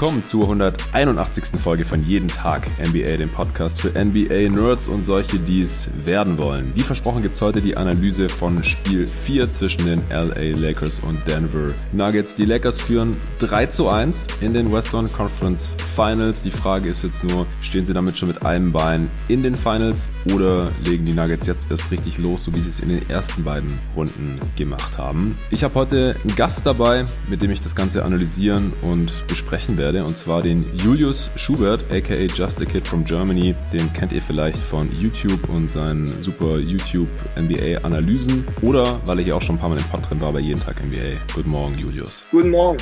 willkommen zur 181. Folge von Jeden Tag NBA, dem Podcast für NBA-Nerds und solche, die es werden wollen. Wie versprochen gibt es heute die Analyse von Spiel 4 zwischen den LA Lakers und Denver Nuggets. Die Lakers führen 3:1 in den Western Conference Finals. Die Frage ist jetzt nur, stehen sie damit schon mit einem Bein in den Finals oder legen die Nuggets jetzt erst richtig los, so wie sie es in den ersten beiden Runden gemacht haben? Ich habe heute einen Gast dabei, mit dem ich das Ganze analysieren und besprechen werde. Und zwar den Julius Schubert, aka Just a Kid from Germany. Den kennt ihr vielleicht von YouTube und seinen super YouTube-NBA-Analysen. Oder, weil er hier auch schon ein paar Mal im Pod drin war, bei Jeden Tag NBA. Guten Morgen, Julius. Guten Morgen.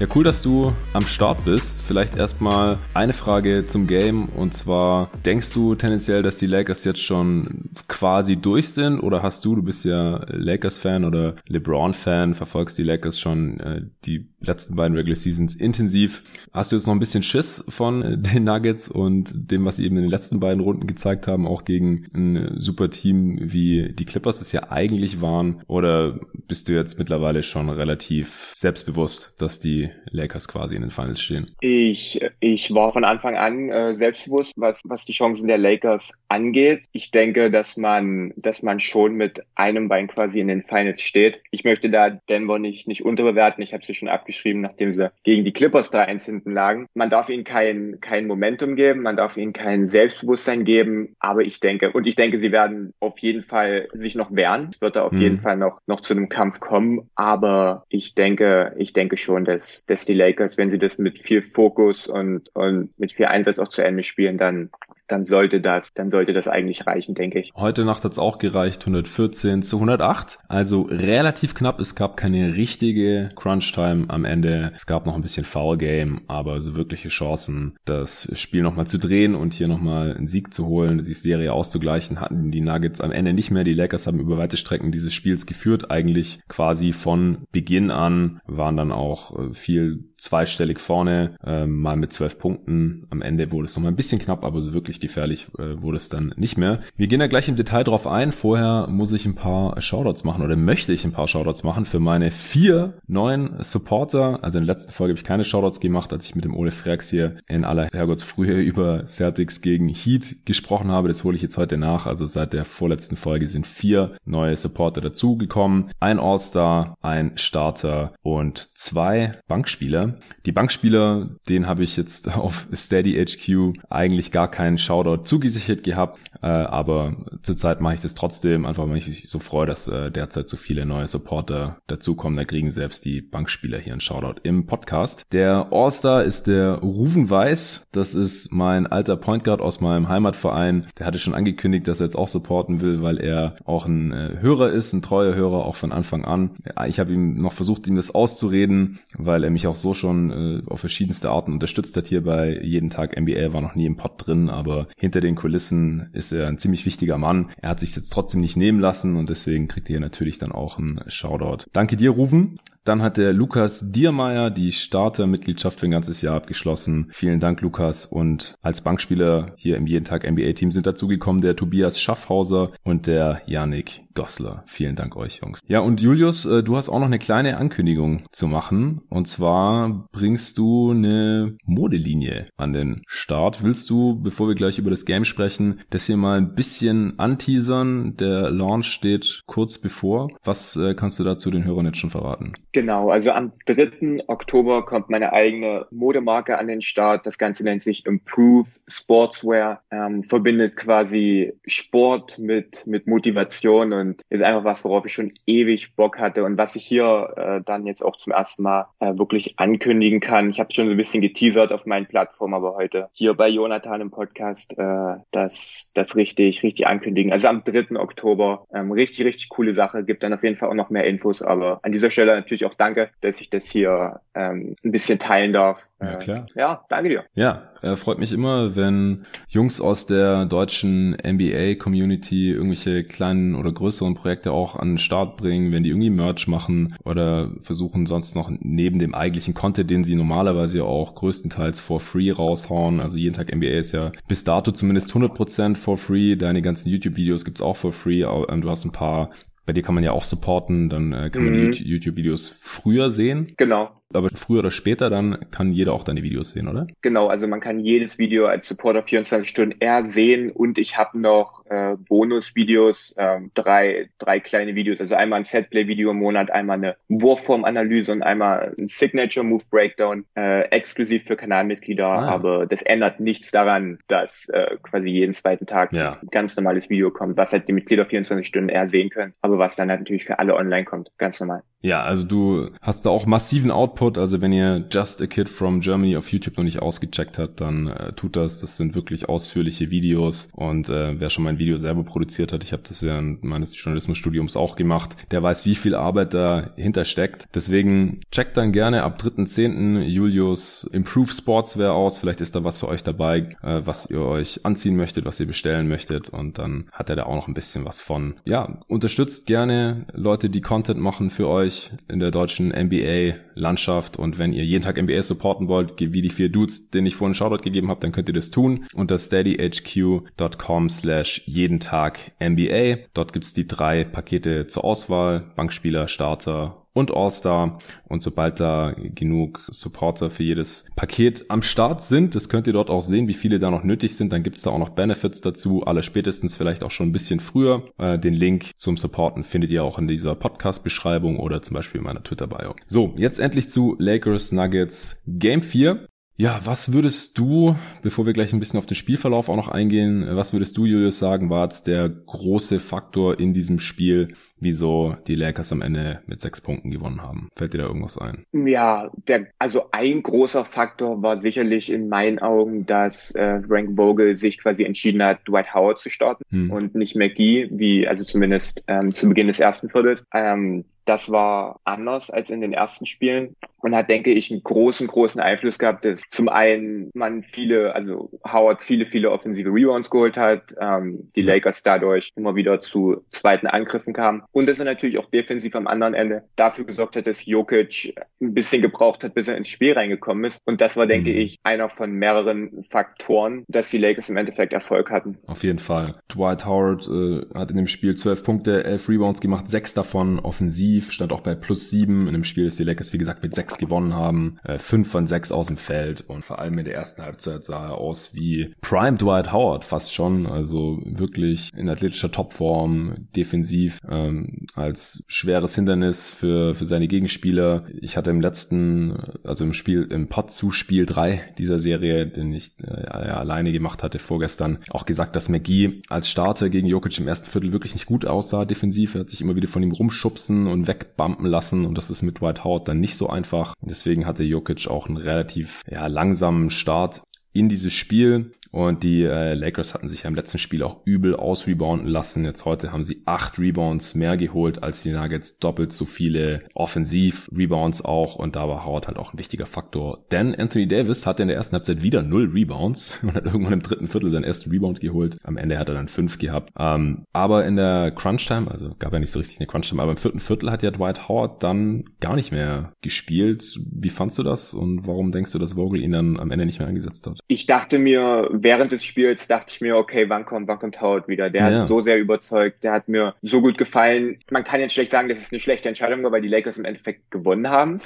Ja, cool, dass du am Start bist. Vielleicht erstmal eine Frage zum Game, und zwar, denkst du tendenziell, dass die Lakers jetzt schon quasi durch sind, oder hast du bist ja Lakers-Fan oder LeBron-Fan, verfolgst die Lakers schon die letzten beiden Regular Seasons intensiv. Hast du jetzt noch ein bisschen Schiss von den Nuggets und dem, was sie eben in den letzten beiden Runden gezeigt haben, auch gegen ein super Team wie die Clippers es ja eigentlich waren, oder bist du jetzt mittlerweile schon relativ selbstbewusst, dass die Lakers quasi in den Finals stehen? Ich war von Anfang an selbstbewusst, was die Chancen der Lakers angeht. Ich denke, dass man schon mit einem Bein quasi in den Finals steht. Ich möchte da Denver nicht unterbewerten. Ich habe sie schon abgeschrieben, nachdem sie gegen die Clippers 3:1 hinten lagen. Man darf ihnen kein Momentum geben, man darf ihnen kein Selbstbewusstsein geben, aber ich denke, sie werden auf jeden Fall sich noch wehren. Es wird da auf jeden Fall noch zu einem Kampf kommen, aber ich denke schon, dass die Lakers, wenn sie das mit viel Fokus und mit viel Einsatz auch zu Ende spielen, dann sollte das eigentlich reichen, denke ich. Heute Nacht hat es auch gereicht, 114:108. Also relativ knapp. Es gab keine richtige Crunch-Time am Ende. Es gab noch ein bisschen Foul-Game, aber so wirkliche Chancen, das Spiel nochmal zu drehen und hier nochmal einen Sieg zu holen, die Serie auszugleichen, hatten die Nuggets am Ende nicht mehr. Die Lakers haben über weite Strecken dieses Spiels geführt. Eigentlich quasi von Beginn an, waren dann auch viel zweistellig vorne, mal mit 12 Punkten. Am Ende wurde es nochmal ein bisschen knapp, aber so wirklich gefährlich wurde es dann nicht mehr. Wir gehen da gleich im Detail drauf ein. Vorher möchte ich ein paar Shoutouts machen für meine 4 neuen Supporter. Also in der letzten Folge habe ich keine Shoutouts gemacht, als ich mit dem Ole Frex hier in aller Herrgottsfrühe über Celtics gegen Heat gesprochen habe. Das hole ich jetzt heute nach. Also seit der vorletzten Folge sind 4 neue Supporter dazugekommen. Ein All-Star, ein Starter und 2 Bankspieler. Die Bankspieler, denen habe ich jetzt auf SteadyHQ eigentlich gar keinen Shoutout zugesichert gehabt, aber zurzeit mache ich das trotzdem, einfach weil ich mich so freue, dass derzeit so viele neue Supporter dazukommen. Da kriegen selbst die Bankspieler hier einen Shoutout im Podcast. Der All-Star ist der Ruven Weiß, das ist mein alter Point Guard aus meinem Heimatverein. Der hatte schon angekündigt, dass er jetzt auch supporten will, weil er auch ein Hörer ist, ein treuer Hörer, auch von Anfang an. Ich habe ihm noch versucht, ihm das auszureden, weil er mich auch so schon auf verschiedenste Arten unterstützt hat hier bei Jeden Tag NBA, war noch nie im Pod drin, aber hinter den Kulissen ist er ein ziemlich wichtiger Mann. Er hat sich jetzt trotzdem nicht nehmen lassen und deswegen kriegt ihr natürlich dann auch einen Shoutout. Danke dir, Ruven. Dann hat der Lukas Diermeier die Startermitgliedschaft für ein ganzes Jahr abgeschlossen. Vielen Dank, Lukas. Und als Bankspieler hier im Jeden Tag NBA-Team sind dazugekommen der Tobias Schaffhauser und der Jannik Gossler. Vielen Dank euch, Jungs. Ja, und Julius, du hast auch noch eine kleine Ankündigung zu machen. Und zwar bringst du eine Modelinie an den Start. Willst du, bevor wir gleich über das Game sprechen, das hier mal ein bisschen anteasern? Der Launch steht kurz bevor. Was kannst du dazu den Hörern jetzt schon verraten? Genau, also am 3. Oktober kommt meine eigene Modemarke an den Start. Das Ganze nennt sich Improve Sportswear, verbindet quasi Sport mit Motivation und ist einfach was, worauf ich schon ewig Bock hatte und was ich hier dann jetzt auch zum ersten Mal wirklich ankündigen kann. Ich habe schon so ein bisschen geteasert auf meinen Plattformen, aber heute hier bei Jonathan im Podcast das richtig ankündigen. Also am 3. Oktober, richtig coole Sache, gibt dann auf jeden Fall auch noch mehr Infos, aber an dieser Stelle natürlich auch danke, dass ich das hier ein bisschen teilen darf. Ja, klar. Ja, danke dir. Ja, freut mich immer, wenn Jungs aus der deutschen NBA-Community irgendwelche kleinen oder größeren Projekte auch an den Start bringen, wenn die irgendwie Merch machen oder versuchen sonst noch neben dem eigentlichen Content, den sie normalerweise auch größtenteils for free raushauen. Also Jeden Tag NBA ist ja bis dato zumindest 100% for free. Deine ganzen YouTube-Videos gibt's auch for free. Du hast ein paar. Bei dir kann man ja auch supporten, dann kann man die YouTube-Videos früher sehen. Genau. Aber früher oder später dann kann jeder auch deine Videos sehen, oder? Genau, also man kann jedes Video als Supporter 24 Stunden eher sehen und ich habe noch Bonusvideos, drei kleine Videos, also einmal ein Setplay-Video im Monat, einmal eine Wurfformanalyse und einmal ein Signature-Move-Breakdown, exklusiv für Kanalmitglieder, aber das ändert nichts daran, dass quasi jeden zweiten Tag ein ganz normales Video kommt, was halt die Mitglieder 24 Stunden eher sehen können, aber was dann halt natürlich für alle online kommt, ganz normal. Ja, also du hast da auch massiven Output, also wenn ihr Just a Kid from Germany auf YouTube noch nicht ausgecheckt habt, dann tut das, das sind wirklich ausführliche Videos und wer schon mal ein Video selber produziert hat, ich habe das während meines Journalismusstudiums auch gemacht, der weiß, wie viel Arbeit dahinter steckt, deswegen checkt dann gerne ab 3.10. Julius Improve Sportswear aus, vielleicht ist da was für euch dabei, was ihr euch anziehen möchtet, was ihr bestellen möchtet und dann hat er da auch noch ein bisschen was von. Ja, unterstützt gerne Leute, die Content machen für euch in der deutschen NBA-Landschaft und wenn ihr jeden Tag NBA supporten wollt, wie die 4 Dudes, denen ich vorhin einen Shoutout gegeben habe, dann könnt ihr das tun unter steadyhq.com/jedentagNBA. Dort gibt es die 3 Pakete zur Auswahl, Bankspieler, Starter und All-Star und sobald da genug Supporter für jedes Paket am Start sind, das könnt ihr dort auch sehen, wie viele da noch nötig sind, dann gibt's da auch noch Benefits dazu, alle spätestens vielleicht auch schon ein bisschen früher. Den Link zum Supporten findet ihr auch in dieser Podcast-Beschreibung oder zum Beispiel in meiner Twitter-Bio. So, jetzt endlich zu Lakers Nuggets Game 4. Ja, was würdest du, bevor wir gleich ein bisschen auf den Spielverlauf auch noch eingehen, was würdest du, Julius, sagen, war jetzt der große Faktor in diesem Spiel, wieso die Lakers am Ende mit 6 Punkten gewonnen haben? Fällt dir da irgendwas ein? Ja, also ein großer Faktor war sicherlich in meinen Augen, dass Frank Vogel sich quasi entschieden hat, Dwight Howard zu starten und nicht McGee, also zumindest zu Beginn des ersten Viertels. Das war anders als in den ersten Spielen. Man hat, denke ich, einen großen Einfluss gehabt, dass zum einen man Howard viele offensive Rebounds geholt hat, die Lakers dadurch immer wieder zu zweiten Angriffen kamen und dass er natürlich auch defensiv am anderen Ende dafür gesorgt hat, dass Jokic ein bisschen gebraucht hat, bis er ins Spiel reingekommen ist und das war, denke ich, einer von mehreren Faktoren, dass die Lakers im Endeffekt Erfolg hatten. Auf jeden Fall. Dwight Howard hat in dem Spiel 12 Punkte, 11 Rebounds gemacht, 6 davon offensiv, stand auch bei +7 in dem Spiel, dass die Lakers, wie gesagt, mit 6 gewonnen haben, 5 von 6 aus dem Feld und vor allem in der ersten Halbzeit sah er aus wie Prime Dwight Howard fast schon, also wirklich in athletischer Topform, defensiv als schweres Hindernis für seine Gegenspieler. Ich hatte im Pod zu Spiel 3 dieser Serie, den ich alleine gemacht hatte vorgestern, auch gesagt, dass McGee als Starter gegen Jokic im ersten Viertel wirklich nicht gut aussah defensiv, er hat sich immer wieder von ihm rumschubsen und wegbumpen lassen und das ist mit Dwight Howard dann nicht so einfach. Deswegen hatte Jokic auch einen relativ langsamen Start in dieses Spiel. Und die Lakers hatten sich ja im letzten Spiel auch übel ausrebounden lassen. Jetzt heute haben sie 8 Rebounds mehr geholt als die Nuggets, doppelt so viele Offensiv-Rebounds auch. Und da war Howard halt auch ein wichtiger Faktor. Denn Anthony Davis hatte in der ersten Halbzeit wieder 0 Rebounds und hat irgendwann im dritten Viertel seinen ersten Rebound geholt. Am Ende hat er dann 5 gehabt. Aber in der Crunch-Time, also gab ja nicht so richtig eine Crunch-Time, aber im vierten Viertel hat ja Dwight Howard dann gar nicht mehr gespielt. Wie fandst du das und warum denkst du, dass Vogel ihn dann am Ende nicht mehr eingesetzt hat? Während des Spiels dachte ich mir, okay, wann kommt Howard wieder? Der hat so sehr überzeugt, der hat mir so gut gefallen. Man kann jetzt schlecht sagen, dass es eine schlechte Entscheidung war, weil die Lakers im Endeffekt gewonnen haben.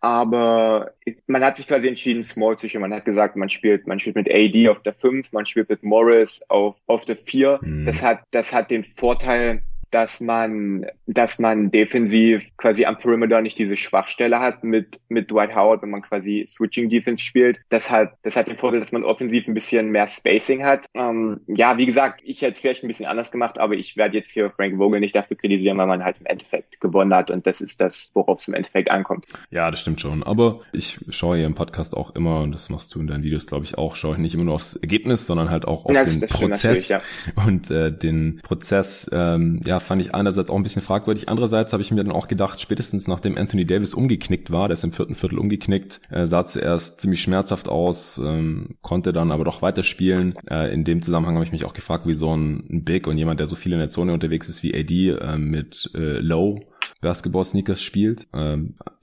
Aber man hat sich quasi entschieden, small zu spielen. Man hat gesagt, man spielt mit AD auf der 5, man spielt mit Morris auf der 4. Mhm. Das hat den Vorteil, dass man defensiv quasi am Perimeter nicht diese Schwachstelle hat mit Dwight Howard, wenn man quasi Switching Defense spielt. Das hat den Vorteil, dass man offensiv ein bisschen mehr Spacing hat. Wie gesagt, ich hätte es vielleicht ein bisschen anders gemacht, aber ich werde jetzt hier Frank Vogel nicht dafür kritisieren, weil man halt im Endeffekt gewonnen hat und das ist das, worauf es im Endeffekt ankommt. Ja, das stimmt schon, aber ich schaue hier im Podcast auch immer, und das machst du in deinen Videos, glaube ich, auch, schaue ich nicht immer nur aufs Ergebnis, sondern halt auch auf den Prozess. Und den Prozess, fand ich einerseits auch ein bisschen fragwürdig. Andererseits habe ich mir dann auch gedacht, spätestens nachdem Anthony Davis umgeknickt war, der ist im vierten Viertel umgeknickt, sah zuerst ziemlich schmerzhaft aus, konnte dann aber doch weiterspielen. In dem Zusammenhang habe ich mich auch gefragt, wie so ein Big und jemand, der so viel in der Zone unterwegs ist wie AD mit Low Basketball-Sneakers spielt.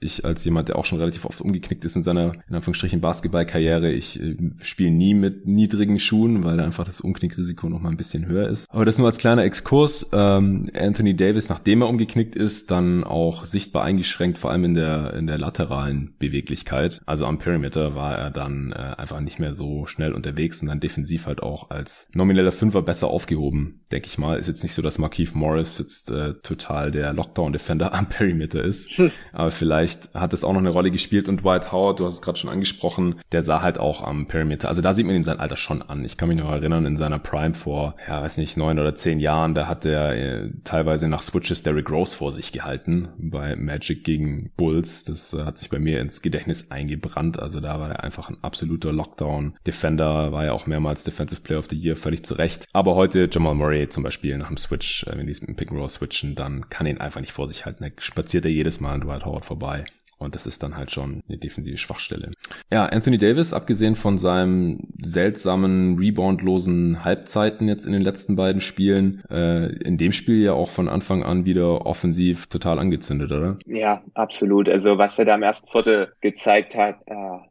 Ich als jemand, der auch schon relativ oft umgeknickt ist in seiner, in Anführungsstrichen, Basketball-Karriere, ich spiele nie mit niedrigen Schuhen, weil einfach das Umknickrisiko noch mal ein bisschen höher ist. Aber das nur als kleiner Exkurs. Anthony Davis, nachdem er umgeknickt ist, dann auch sichtbar eingeschränkt, vor allem in der lateralen Beweglichkeit. Also am Perimeter war er dann einfach nicht mehr so schnell unterwegs und dann defensiv halt auch als nomineller Fünfer besser aufgehoben, denke ich mal. Ist jetzt nicht so, dass Markieff Morris jetzt total der Lockdown-Defender am Perimeter ist. Aber vielleicht hat das auch noch eine Rolle gespielt. Und Dwight Howard, du hast es gerade schon angesprochen, der sah halt auch am Perimeter. Also da sieht man ihm sein Alter schon an. Ich kann mich noch erinnern, in seiner Prime vor, ja, weiß nicht, 9 oder 10 Jahren, da hat er teilweise nach Switches Derrick Rose vor sich gehalten bei Magic gegen Bulls. Das hat sich bei mir ins Gedächtnis eingebrannt. Also da war er einfach ein absoluter Lockdown-Defender, war ja auch mehrmals Defensive Player of the Year, völlig zu Recht. Aber heute Jamal Murray zum Beispiel nach dem Switch, wenn die mit Pick-and-Roll switchen, dann kann ihn einfach nicht vor sich halten. Da spaziert er jedes Mal an Dwight Howard vorbei. Und das ist dann halt schon eine defensive Schwachstelle. Ja, Anthony Davis, abgesehen von seinem seltsamen, reboundlosen Halbzeiten jetzt in den letzten beiden Spielen, in dem Spiel ja auch von Anfang an wieder offensiv total angezündet, oder? Ja, absolut. Also was er da im ersten Viertel gezeigt hat,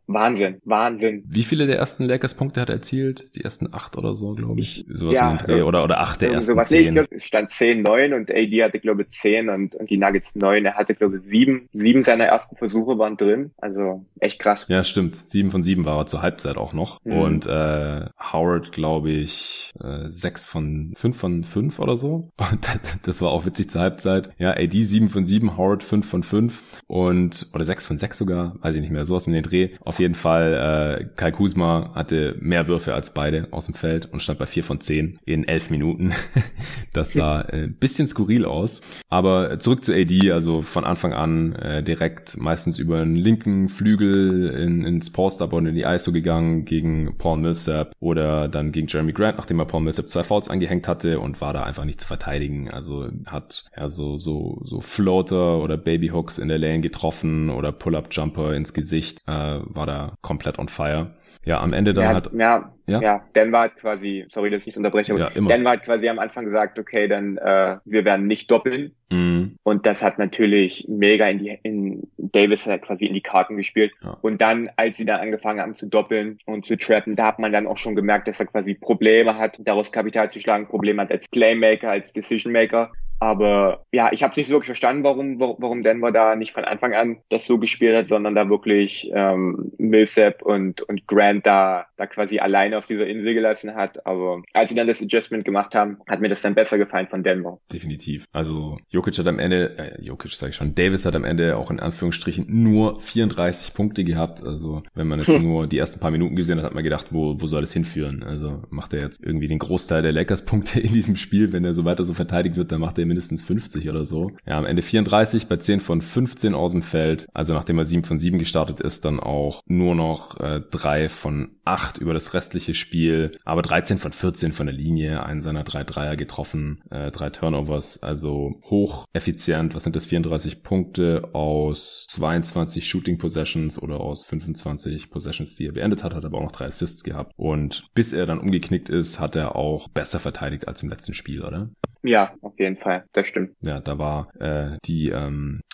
Wahnsinn. Wie viele der ersten Lakers-Punkte hat er erzielt? Die ersten 8 oder so, glaube ich. Sowas ja, mit Dreh. Oder 8 der ersten 10. Nee, ich glaube, stand 10-9 und AD hatte, glaube ich, 10 und die Nuggets 9. Er hatte, glaube ich, 7 seiner ersten Versuche waren drin, also echt krass. Ja, stimmt. 7 von 7 war er zur Halbzeit auch noch. Mhm. Und Howard, glaube ich, 6 von 5 oder so. Und das war auch witzig zur Halbzeit. Ja, AD 7 von 7, Howard 5 von 5 und oder 6 von 6 sogar, weiß ich nicht mehr, sowas in den Dreh. Auf jeden Fall, Kai Kuzma hatte mehr Würfe als beide aus dem Feld und stand bei 4 von 10 in 11 Minuten. Das sah ein bisschen skurril aus. Aber zurück zu AD, also von Anfang an direkt meistens über den linken Flügel ins Post-Up und in die ISO gegangen gegen Paul Millsap oder dann gegen Jeremy Grant, nachdem er Paul Millsap 2 Fouls angehängt hatte und war da einfach nicht zu verteidigen. Also hat er so Floater oder Babyhooks in der Lane getroffen oder Pull-Up-Jumper ins Gesicht, war da komplett on fire. Ja, am Ende dann hat... Ja, Denver hat quasi, sorry, dass ich nicht unterbreche, aber ja, Denver hat quasi am Anfang gesagt, okay, dann wir werden nicht doppeln. Mhm. Und das hat natürlich mega in Davis halt quasi in die Karten gespielt. Ja. Und dann, als sie dann angefangen haben zu doppeln und zu trappen, da hat man dann auch schon gemerkt, dass er quasi Probleme hat, daraus Kapital zu schlagen, Probleme hat als Playmaker, als Decision-Maker. Aber ja, ich habe es nicht wirklich verstanden, warum Denver da nicht von Anfang an das so gespielt hat, sondern da wirklich Millsap und Grant da quasi alleine auf dieser Insel gelassen hat. Aber als sie dann das Adjustment gemacht haben, hat mir das dann besser gefallen von Denver. Definitiv. Also Davis hat am Ende auch in Anführungsstrichen nur 34 Punkte gehabt. Also wenn man jetzt nur die ersten paar Minuten gesehen hat, hat man gedacht, wo soll das hinführen? Also macht er jetzt irgendwie den Großteil der Lakers-Punkte in diesem Spiel, wenn er so weiter so verteidigt wird, dann macht er mindestens 50 oder so. Ja, am Ende 34 bei 10 von 15 aus dem Feld. Also nachdem er 7 von 7 gestartet ist, dann auch nur noch 3 von 8 über das restliche Spiel. Aber 13 von 14 von der Linie. Einen seiner 3 Dreier getroffen. 3 Turnovers. Also hoch effizient. Was sind das? 34 Punkte aus 22 Shooting Possessions oder aus 25 Possessions, die er beendet hat. Hat aber auch noch 3 Assists gehabt. Und bis er dann umgeknickt ist, hat er auch besser verteidigt als im letzten Spiel, oder? Ja, auf jeden Fall. Das stimmt. Ja, da war die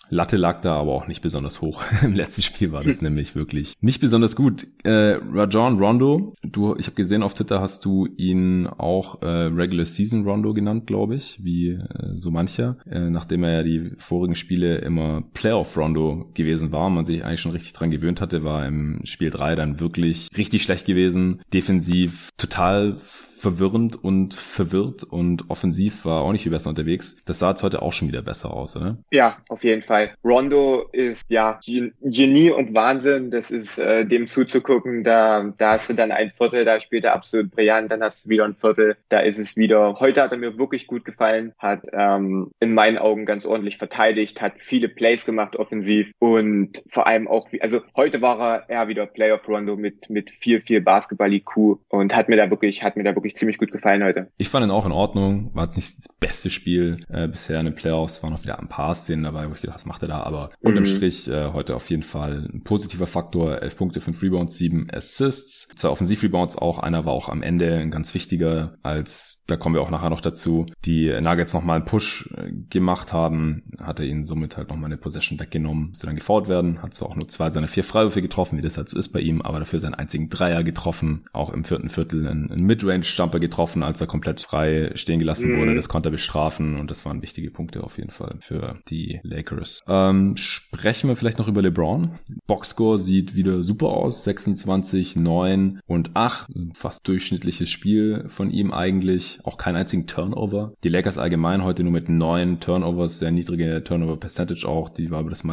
Latte lag da aber auch nicht besonders hoch. Im letzten Spiel war das nämlich wirklich nicht besonders gut. Rajon Rondo, ich habe gesehen auf Twitter, hast du ihn auch Regular Season Rondo genannt, glaube ich, wie so mancher. Nachdem er ja die vorigen Spiele immer Playoff Rondo gewesen war, man sich eigentlich schon richtig dran gewöhnt hatte, war im Spiel 3 dann wirklich richtig schlecht gewesen. Defensiv total verwirrend und verwirrt und offensiv war auch nicht viel besser unterwegs. Das sah jetzt heute auch schon wieder besser aus, oder? Ja, auf jeden Fall. Rondo ist ja Genie und Wahnsinn. Das ist dem zuzugucken. Da hast du dann ein Viertel, da spielt er absolut brillant. Dann hast du wieder ein Viertel, da ist es wieder. Heute hat er mir wirklich gut gefallen, hat in meinen Augen ganz ordentlich verteidigt, hat viele Plays gemacht offensiv und vor allem auch, also heute war er eher wieder Playoff Rondo mit viel Basketball-IQ und hat mir da wirklich ziemlich gut gefallen heute. Ich fand ihn auch in Ordnung, war jetzt nicht das beste Spiel bisher in den Playoffs, waren noch wieder ein paar Szenen dabei, wo ich gedacht macht er da, aber unterm Strich heute auf jeden Fall ein positiver Faktor, 11 Punkte, 5 Rebounds, 7 Assists, 2 Offensiv-Rebounds auch, einer war auch am Ende ein ganz wichtiger, als, da kommen wir auch nachher noch dazu, die Nuggets nochmal einen Push gemacht haben, hat er ihnen somit halt nochmal eine Possession weggenommen, musste dann gefoult werden, hat zwar auch nur 2 seiner 4 Freiwürfe getroffen, wie das halt so ist bei ihm, aber dafür seinen einzigen Dreier getroffen, auch im vierten Viertel einen Midrange-Jumper getroffen, als er komplett frei stehen gelassen wurde, das konnte er bestrafen und das waren wichtige Punkte auf jeden Fall für die Lakers. Sprechen wir vielleicht noch über LeBron. Boxscore sieht wieder super aus, 26, 9 und 8, fast durchschnittliches Spiel von ihm eigentlich, auch keinen einzigen Turnover. Die Lakers allgemein heute nur mit 9 Turnovers, sehr niedrige Turnover-Percentage auch, die war über die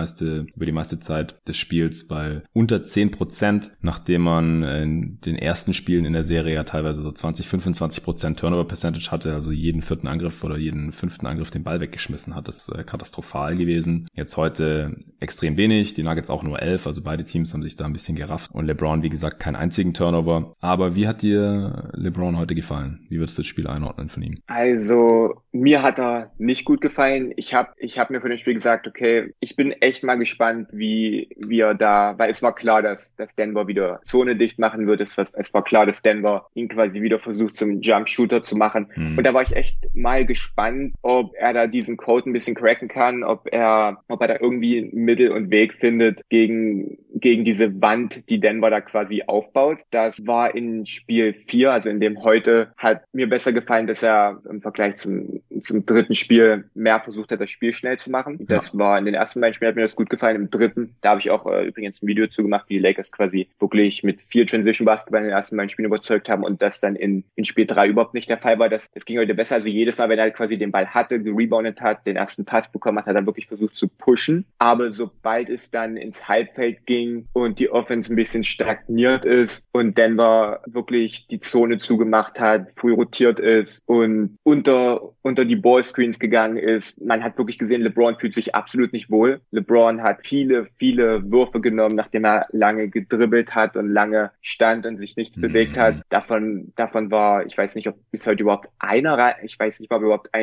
meiste Zeit des Spiels bei unter 10%, nachdem man in den ersten Spielen in der Serie ja teilweise so 20, 25% Turnover-Percentage hatte, also jeden vierten Angriff oder jeden fünften Angriff den Ball weggeschmissen hat, das ist katastrophal gewesen. Jetzt heute extrem wenig, die Nuggets auch nur 11, also beide Teams haben sich da ein bisschen gerafft und LeBron, wie gesagt, keinen einzigen Turnover. Aber wie hat dir LeBron heute gefallen? Wie würdest du das Spiel einordnen von ihm? Also, mir hat er nicht gut gefallen. Ich hab mir von dem Spiel gesagt, okay, ich bin echt mal gespannt, wie er da, weil es war klar, dass Denver wieder Zone dicht machen wird. Es war klar, dass Denver ihn quasi wieder versucht, zum Jumpshooter zu machen. Und da war ich echt mal gespannt, ob er da diesen Code ein bisschen cracken kann, ob er da irgendwie einen Mittel und Weg findet gegen diese Wand, die Denver da quasi aufbaut. Das war in Spiel 4, also in dem heute, hat mir besser gefallen, dass er im Vergleich zum dritten Spiel mehr versucht hat, das Spiel schnell zu machen. Ja. Das war in den ersten beiden Spielen, hat mir das gut gefallen. Im dritten, da habe ich auch übrigens ein Video zu gemacht, wie die Lakers quasi wirklich mit 4 Transition-Basketball in den ersten beiden Spielen überzeugt haben und das dann in Spiel 3 überhaupt nicht der Fall war. Das ging heute besser. Also jedes Mal, wenn er quasi den Ball hatte, gereboundet hat, den ersten Pass bekommen hat, hat er wirklich versucht zu pushen. Aber sobald es dann ins Halbfeld ging und die Offense ein bisschen stagniert ist und Denver wirklich die Zone zugemacht hat, früh rotiert ist und unter die Ballscreens gegangen ist, man hat wirklich gesehen, LeBron fühlt sich absolut nicht wohl. LeBron hat viele, viele Würfe genommen, nachdem er lange gedribbelt hat und lange stand und sich nichts bewegt hat. Davon war, ich weiß nicht, ob bis heute überhaupt ein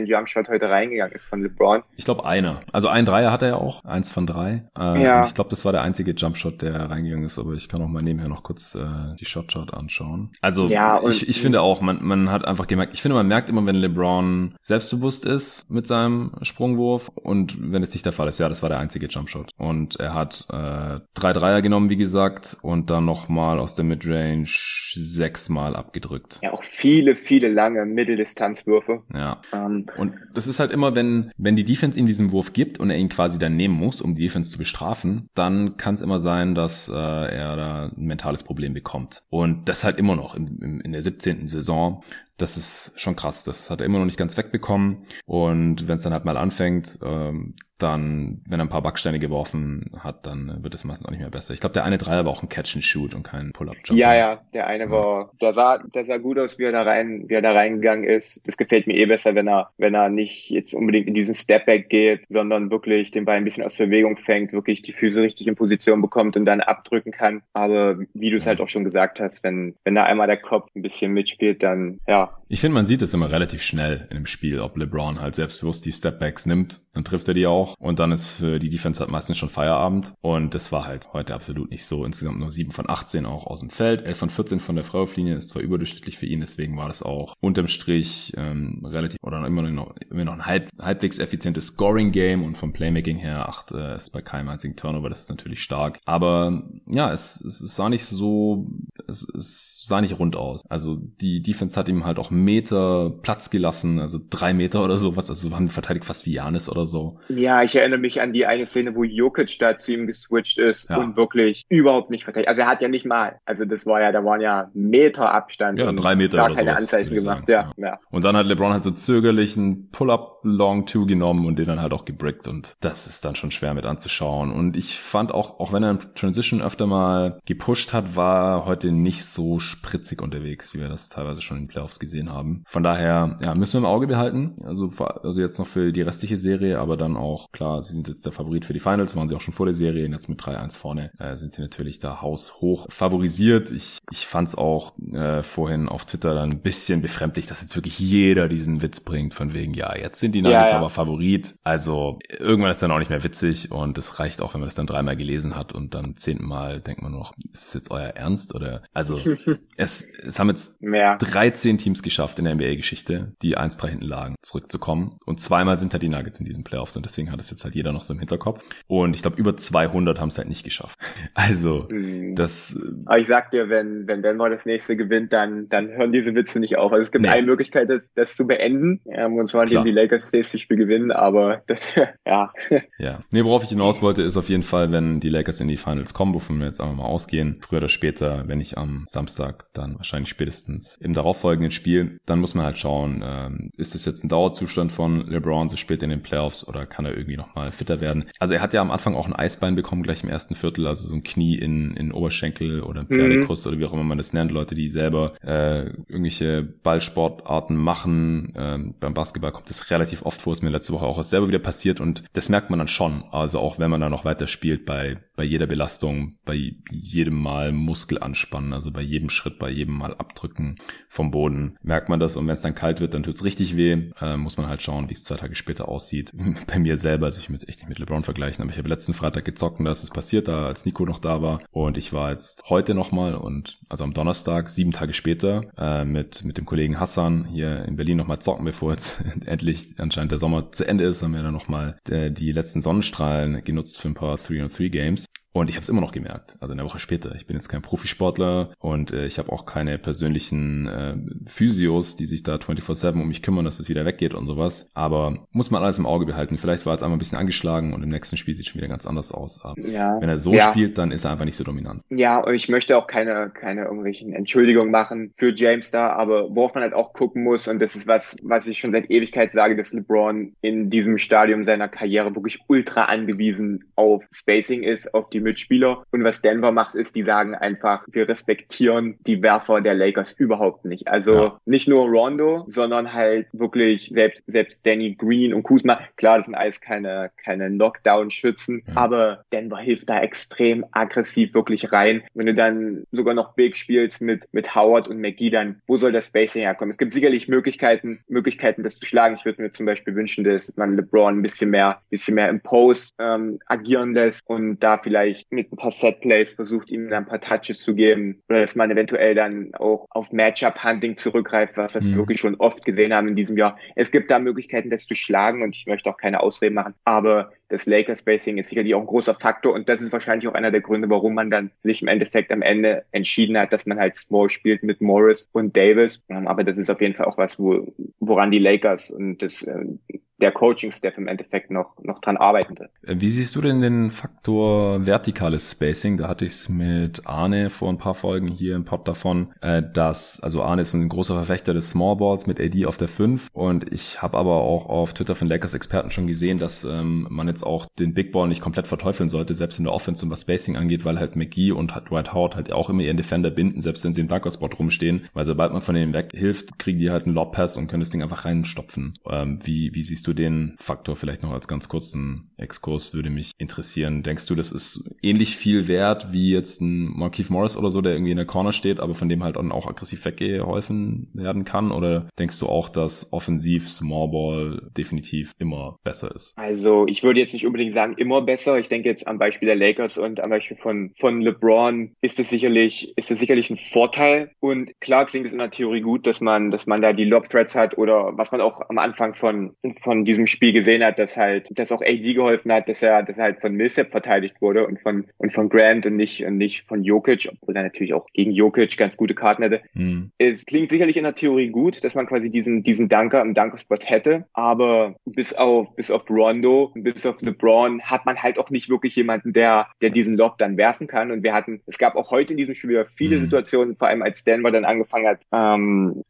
Jumpshot heute reingegangen ist von LeBron. Ich glaube einer. Also ein Dreier hat er ja auch. 1 von 3. Ich glaube, das war der einzige Jumpshot, der reingegangen ist, aber ich kann auch mal nebenher noch kurz die Shotchart anschauen. Also ja, ich finde auch, man hat einfach gemerkt, man merkt immer, wenn LeBron selbstbewusst ist mit seinem Sprungwurf und wenn es nicht der Fall ist, ja, das war der einzige Jumpshot. Und er hat 3 Dreier genommen, wie gesagt, und dann nochmal aus der Midrange 6-mal abgedrückt. Ja, auch viele, viele lange Mitteldistanzwürfe. Ja. Und das ist halt immer, wenn die Defense ihm diesen Wurf gibt und er ihn quasi dann nehmen muss, um die Defense zu bestrafen, dann kann es immer sein, dass er da ein mentales Problem bekommt. Und das halt immer noch in der 17. Saison. Das ist schon krass. Das hat er immer noch nicht ganz wegbekommen. Und wenn es dann halt mal anfängt, dann, wenn er ein paar Backsteine geworfen hat, dann wird es meistens auch nicht mehr besser. Ich glaube, der eine Dreier war auch ein Catch-and-Shoot und kein Pull-Up-Jump. Ja, der eine war, der sah gut aus, wie er da reingegangen ist. Das gefällt mir eh besser, wenn er nicht jetzt unbedingt in diesen Stepback geht, sondern wirklich den Ball ein bisschen aus Bewegung fängt, wirklich die Füße richtig in Position bekommt und dann abdrücken kann. Aber wie du es halt auch schon gesagt hast, wenn da einmal der Kopf ein bisschen mitspielt, dann, ja. Ich finde, man sieht es immer relativ schnell in dem Spiel, ob LeBron halt selbstbewusst die Stepbacks nimmt, dann trifft er die auch und dann ist für die Defense halt meistens schon Feierabend und das war halt heute absolut nicht so. Insgesamt nur 7 von 18 auch aus dem Feld, 11 von 14 von der Freiwurflinie, ist zwar überdurchschnittlich für ihn, deswegen war das auch unterm Strich relativ oder immer noch ein halbwegs effizientes Scoring-Game und vom Playmaking her 8 ist bei keinem einzigen Turnover, das ist natürlich stark, aber ja, es sah nicht rund aus. Also die Defense hat ihm halt auch Meter Platz gelassen, also 3 Meter oder sowas, also haben verteidigt fast wie Giannis oder so. Ja, ich erinnere mich an die eine Szene, wo Jokic da zu ihm geswitcht ist und wirklich überhaupt nicht verteidigt. Also er hat ja nicht mal, also das war ja, da waren ja Meter Abstand. Ja, 3 Meter oder sowas. Gar keine Anzeichen gemacht, ja. Und dann hat LeBron halt so zögerlich einen Pull-Up-Long-Two genommen und den dann halt auch gebrickt und das ist dann schon schwer mit anzuschauen und ich fand auch wenn er in Transition öfter mal gepusht hat, war heute nicht so spritzig unterwegs, wie wir das teilweise schon in den Playoffs gesehen haben. Von daher, ja, müssen wir im Auge behalten. Also jetzt noch für die restliche Serie, aber dann auch auch klar, sie sind jetzt der Favorit für die Finals, waren sie auch schon vor der Serie, und jetzt mit 3-1 vorne sind sie natürlich da haushoch favorisiert. Ich fand es auch vorhin auf Twitter dann ein bisschen befremdlich, dass jetzt wirklich jeder diesen Witz bringt, von wegen, ja, jetzt sind die Nuggets aber Favorit. Also irgendwann ist dann auch nicht mehr witzig, und es reicht auch, wenn man das dann dreimal gelesen hat und dann 10. Mal denkt man noch, ist es jetzt euer Ernst? Oder also es haben jetzt 13 Teams geschafft in der NBA-Geschichte, die 1-3 hinten lagen, zurückzukommen. Und zweimal sind halt die Nuggets in diesen Playoffs, und deswegen hat es jetzt halt jeder noch so im Hinterkopf. Und ich glaube, über 200 haben es halt nicht geschafft. Also das... Aber ich sag dir, wenn Denver das nächste gewinnt, dann hören diese Witze nicht auf. Also es gibt eine Möglichkeit, das zu beenden. Und zwar, indem die Lakers das nächste Spiel gewinnen, aber das... worauf ich hinaus wollte, ist auf jeden Fall, wenn die Lakers in die Finals kommen, wovon wir jetzt einfach mal ausgehen, früher oder später, wenn nicht am Samstag, dann wahrscheinlich spätestens im darauffolgenden Spiel, dann muss man halt schauen, ist es jetzt ein Dauerzustand von LeBron so spät in den Playoffs, oder kann er irgendwie nochmal fitter werden? Also er hat ja am Anfang auch ein Eisbein bekommen, gleich im ersten Viertel, also so ein Knie in Oberschenkel oder ein Pferdekuss oder wie auch immer man das nennt. Leute, die selber irgendwelche Ballsportarten machen, beim Basketball kommt das relativ oft vor, ist mir letzte Woche auch selber wieder passiert, und das merkt man dann schon, also auch wenn man dann noch weiter spielt, bei jeder Belastung, bei jedem Mal Muskel anspannen, also bei jedem Schritt, bei jedem Mal abdrücken vom Boden, merkt man das, und wenn es dann kalt wird, dann tut's richtig weh, muss man halt schauen, wie es 2 Tage später aussieht. Bei mir selber, also ich will jetzt echt nicht mit LeBron vergleichen, aber ich habe letzten Freitag gezockt, und da ist es passiert, da als Nico noch da war, und ich war jetzt heute nochmal, und also am Donnerstag, 7 Tage später, mit dem Kollegen Hassan hier in Berlin nochmal zocken, bevor jetzt endlich anscheinend der Sommer zu Ende ist, haben wir dann nochmal die letzten Sonnenstrahlen genutzt für ein paar 3-on-3 Games. Und ich habe es immer noch gemerkt, also eine Woche später. Ich bin jetzt kein Profisportler, und ich habe auch keine persönlichen Physios, die sich da 24/7 um mich kümmern, dass das wieder weggeht und sowas. Aber muss man alles im Auge behalten. Vielleicht war es einmal ein bisschen angeschlagen, und im nächsten Spiel sieht es schon wieder ganz anders aus. Aber wenn er so spielt, dann ist er einfach nicht so dominant. Ja, und ich möchte auch keine irgendwelchen Entschuldigungen machen für James da, aber worauf man halt auch gucken muss, und das ist was ich schon seit Ewigkeit sage, dass LeBron in diesem Stadium seiner Karriere wirklich ultra angewiesen auf Spacing ist, auf die Mitspieler. Und was Denver macht, ist, die sagen einfach, wir respektieren die Werfer der Lakers überhaupt nicht. Also nicht nur Rondo, sondern halt wirklich selbst Danny Green und Kuzma. Klar, das sind alles keine Knockdown-Schützen, aber Denver hilft da extrem aggressiv wirklich rein. Wenn du dann sogar noch Big spielst mit Howard und McGee, dann wo soll das Spacing herkommen? Es gibt sicherlich Möglichkeiten, das zu schlagen. Ich würde mir zum Beispiel wünschen, dass man LeBron ein bisschen mehr im Post agieren lässt und da vielleicht mit ein paar Setplays versucht, ihm dann ein paar Touches zu geben, oder dass man eventuell dann auch auf Matchup-Hunting zurückgreift, was wir wirklich schon oft gesehen haben in diesem Jahr. Es gibt da Möglichkeiten, das zu schlagen, und ich möchte auch keine Ausreden machen, aber das Lakers-Spacing ist sicherlich auch ein großer Faktor, und das ist wahrscheinlich auch einer der Gründe, warum man dann sich im Endeffekt am Ende entschieden hat, dass man halt Small spielt mit Morris und Davis, aber das ist auf jeden Fall auch was, woran die Lakers und das der Coaching-Staff im Endeffekt noch dran arbeiten wird. Wie siehst du denn den Faktor vertikales Spacing? Da hatte ich es mit Arne vor ein paar Folgen hier im Pod davon, also Arne ist ein großer Verfechter des Small Balls mit AD auf der 5, und ich habe aber auch auf Twitter von Lakers-Experten schon gesehen, dass man jetzt auch den Big Ball nicht komplett verteufeln sollte, selbst in der Offense und was Spacing angeht, weil halt McGee und Dwight Howard halt auch immer ihren Defender binden, selbst wenn sie im Dunker-Spot rumstehen, weil sobald man von denen weg hilft, kriegen die halt einen Lob-Pass und können das Ding einfach reinstopfen. Wie siehst du den Faktor vielleicht noch als ganz kurzen Exkurs, würde mich interessieren. Denkst du, das ist ähnlich viel wert wie jetzt ein Markieff Morris oder so, der irgendwie in der Corner steht, aber von dem halt dann auch aggressiv weggeholfen werden kann? Oder denkst du auch, dass offensiv Small Ball definitiv immer besser ist? Also ich würde jetzt nicht unbedingt sagen immer besser. Ich denke jetzt am Beispiel der Lakers und am Beispiel von LeBron ist es sicherlich ein Vorteil. Und klar klingt es in der Theorie gut, dass man da die Lob-Threads hat, oder was man auch am Anfang von diesem Spiel gesehen hat, dass auch AD geholfen hat, dass er halt von Millsap verteidigt wurde und von Grant und nicht von Jokic, obwohl er natürlich auch gegen Jokic ganz gute Karten hätte. Es klingt sicherlich in der Theorie gut, dass man quasi diesen Dunker im Dunkerspot hätte, aber bis auf Rondo und bis auf LeBron hat man halt auch nicht wirklich jemanden, der diesen Lob dann werfen kann, und es gab auch heute in diesem Spiel wieder viele Situationen, vor allem als Denver dann angefangen hat,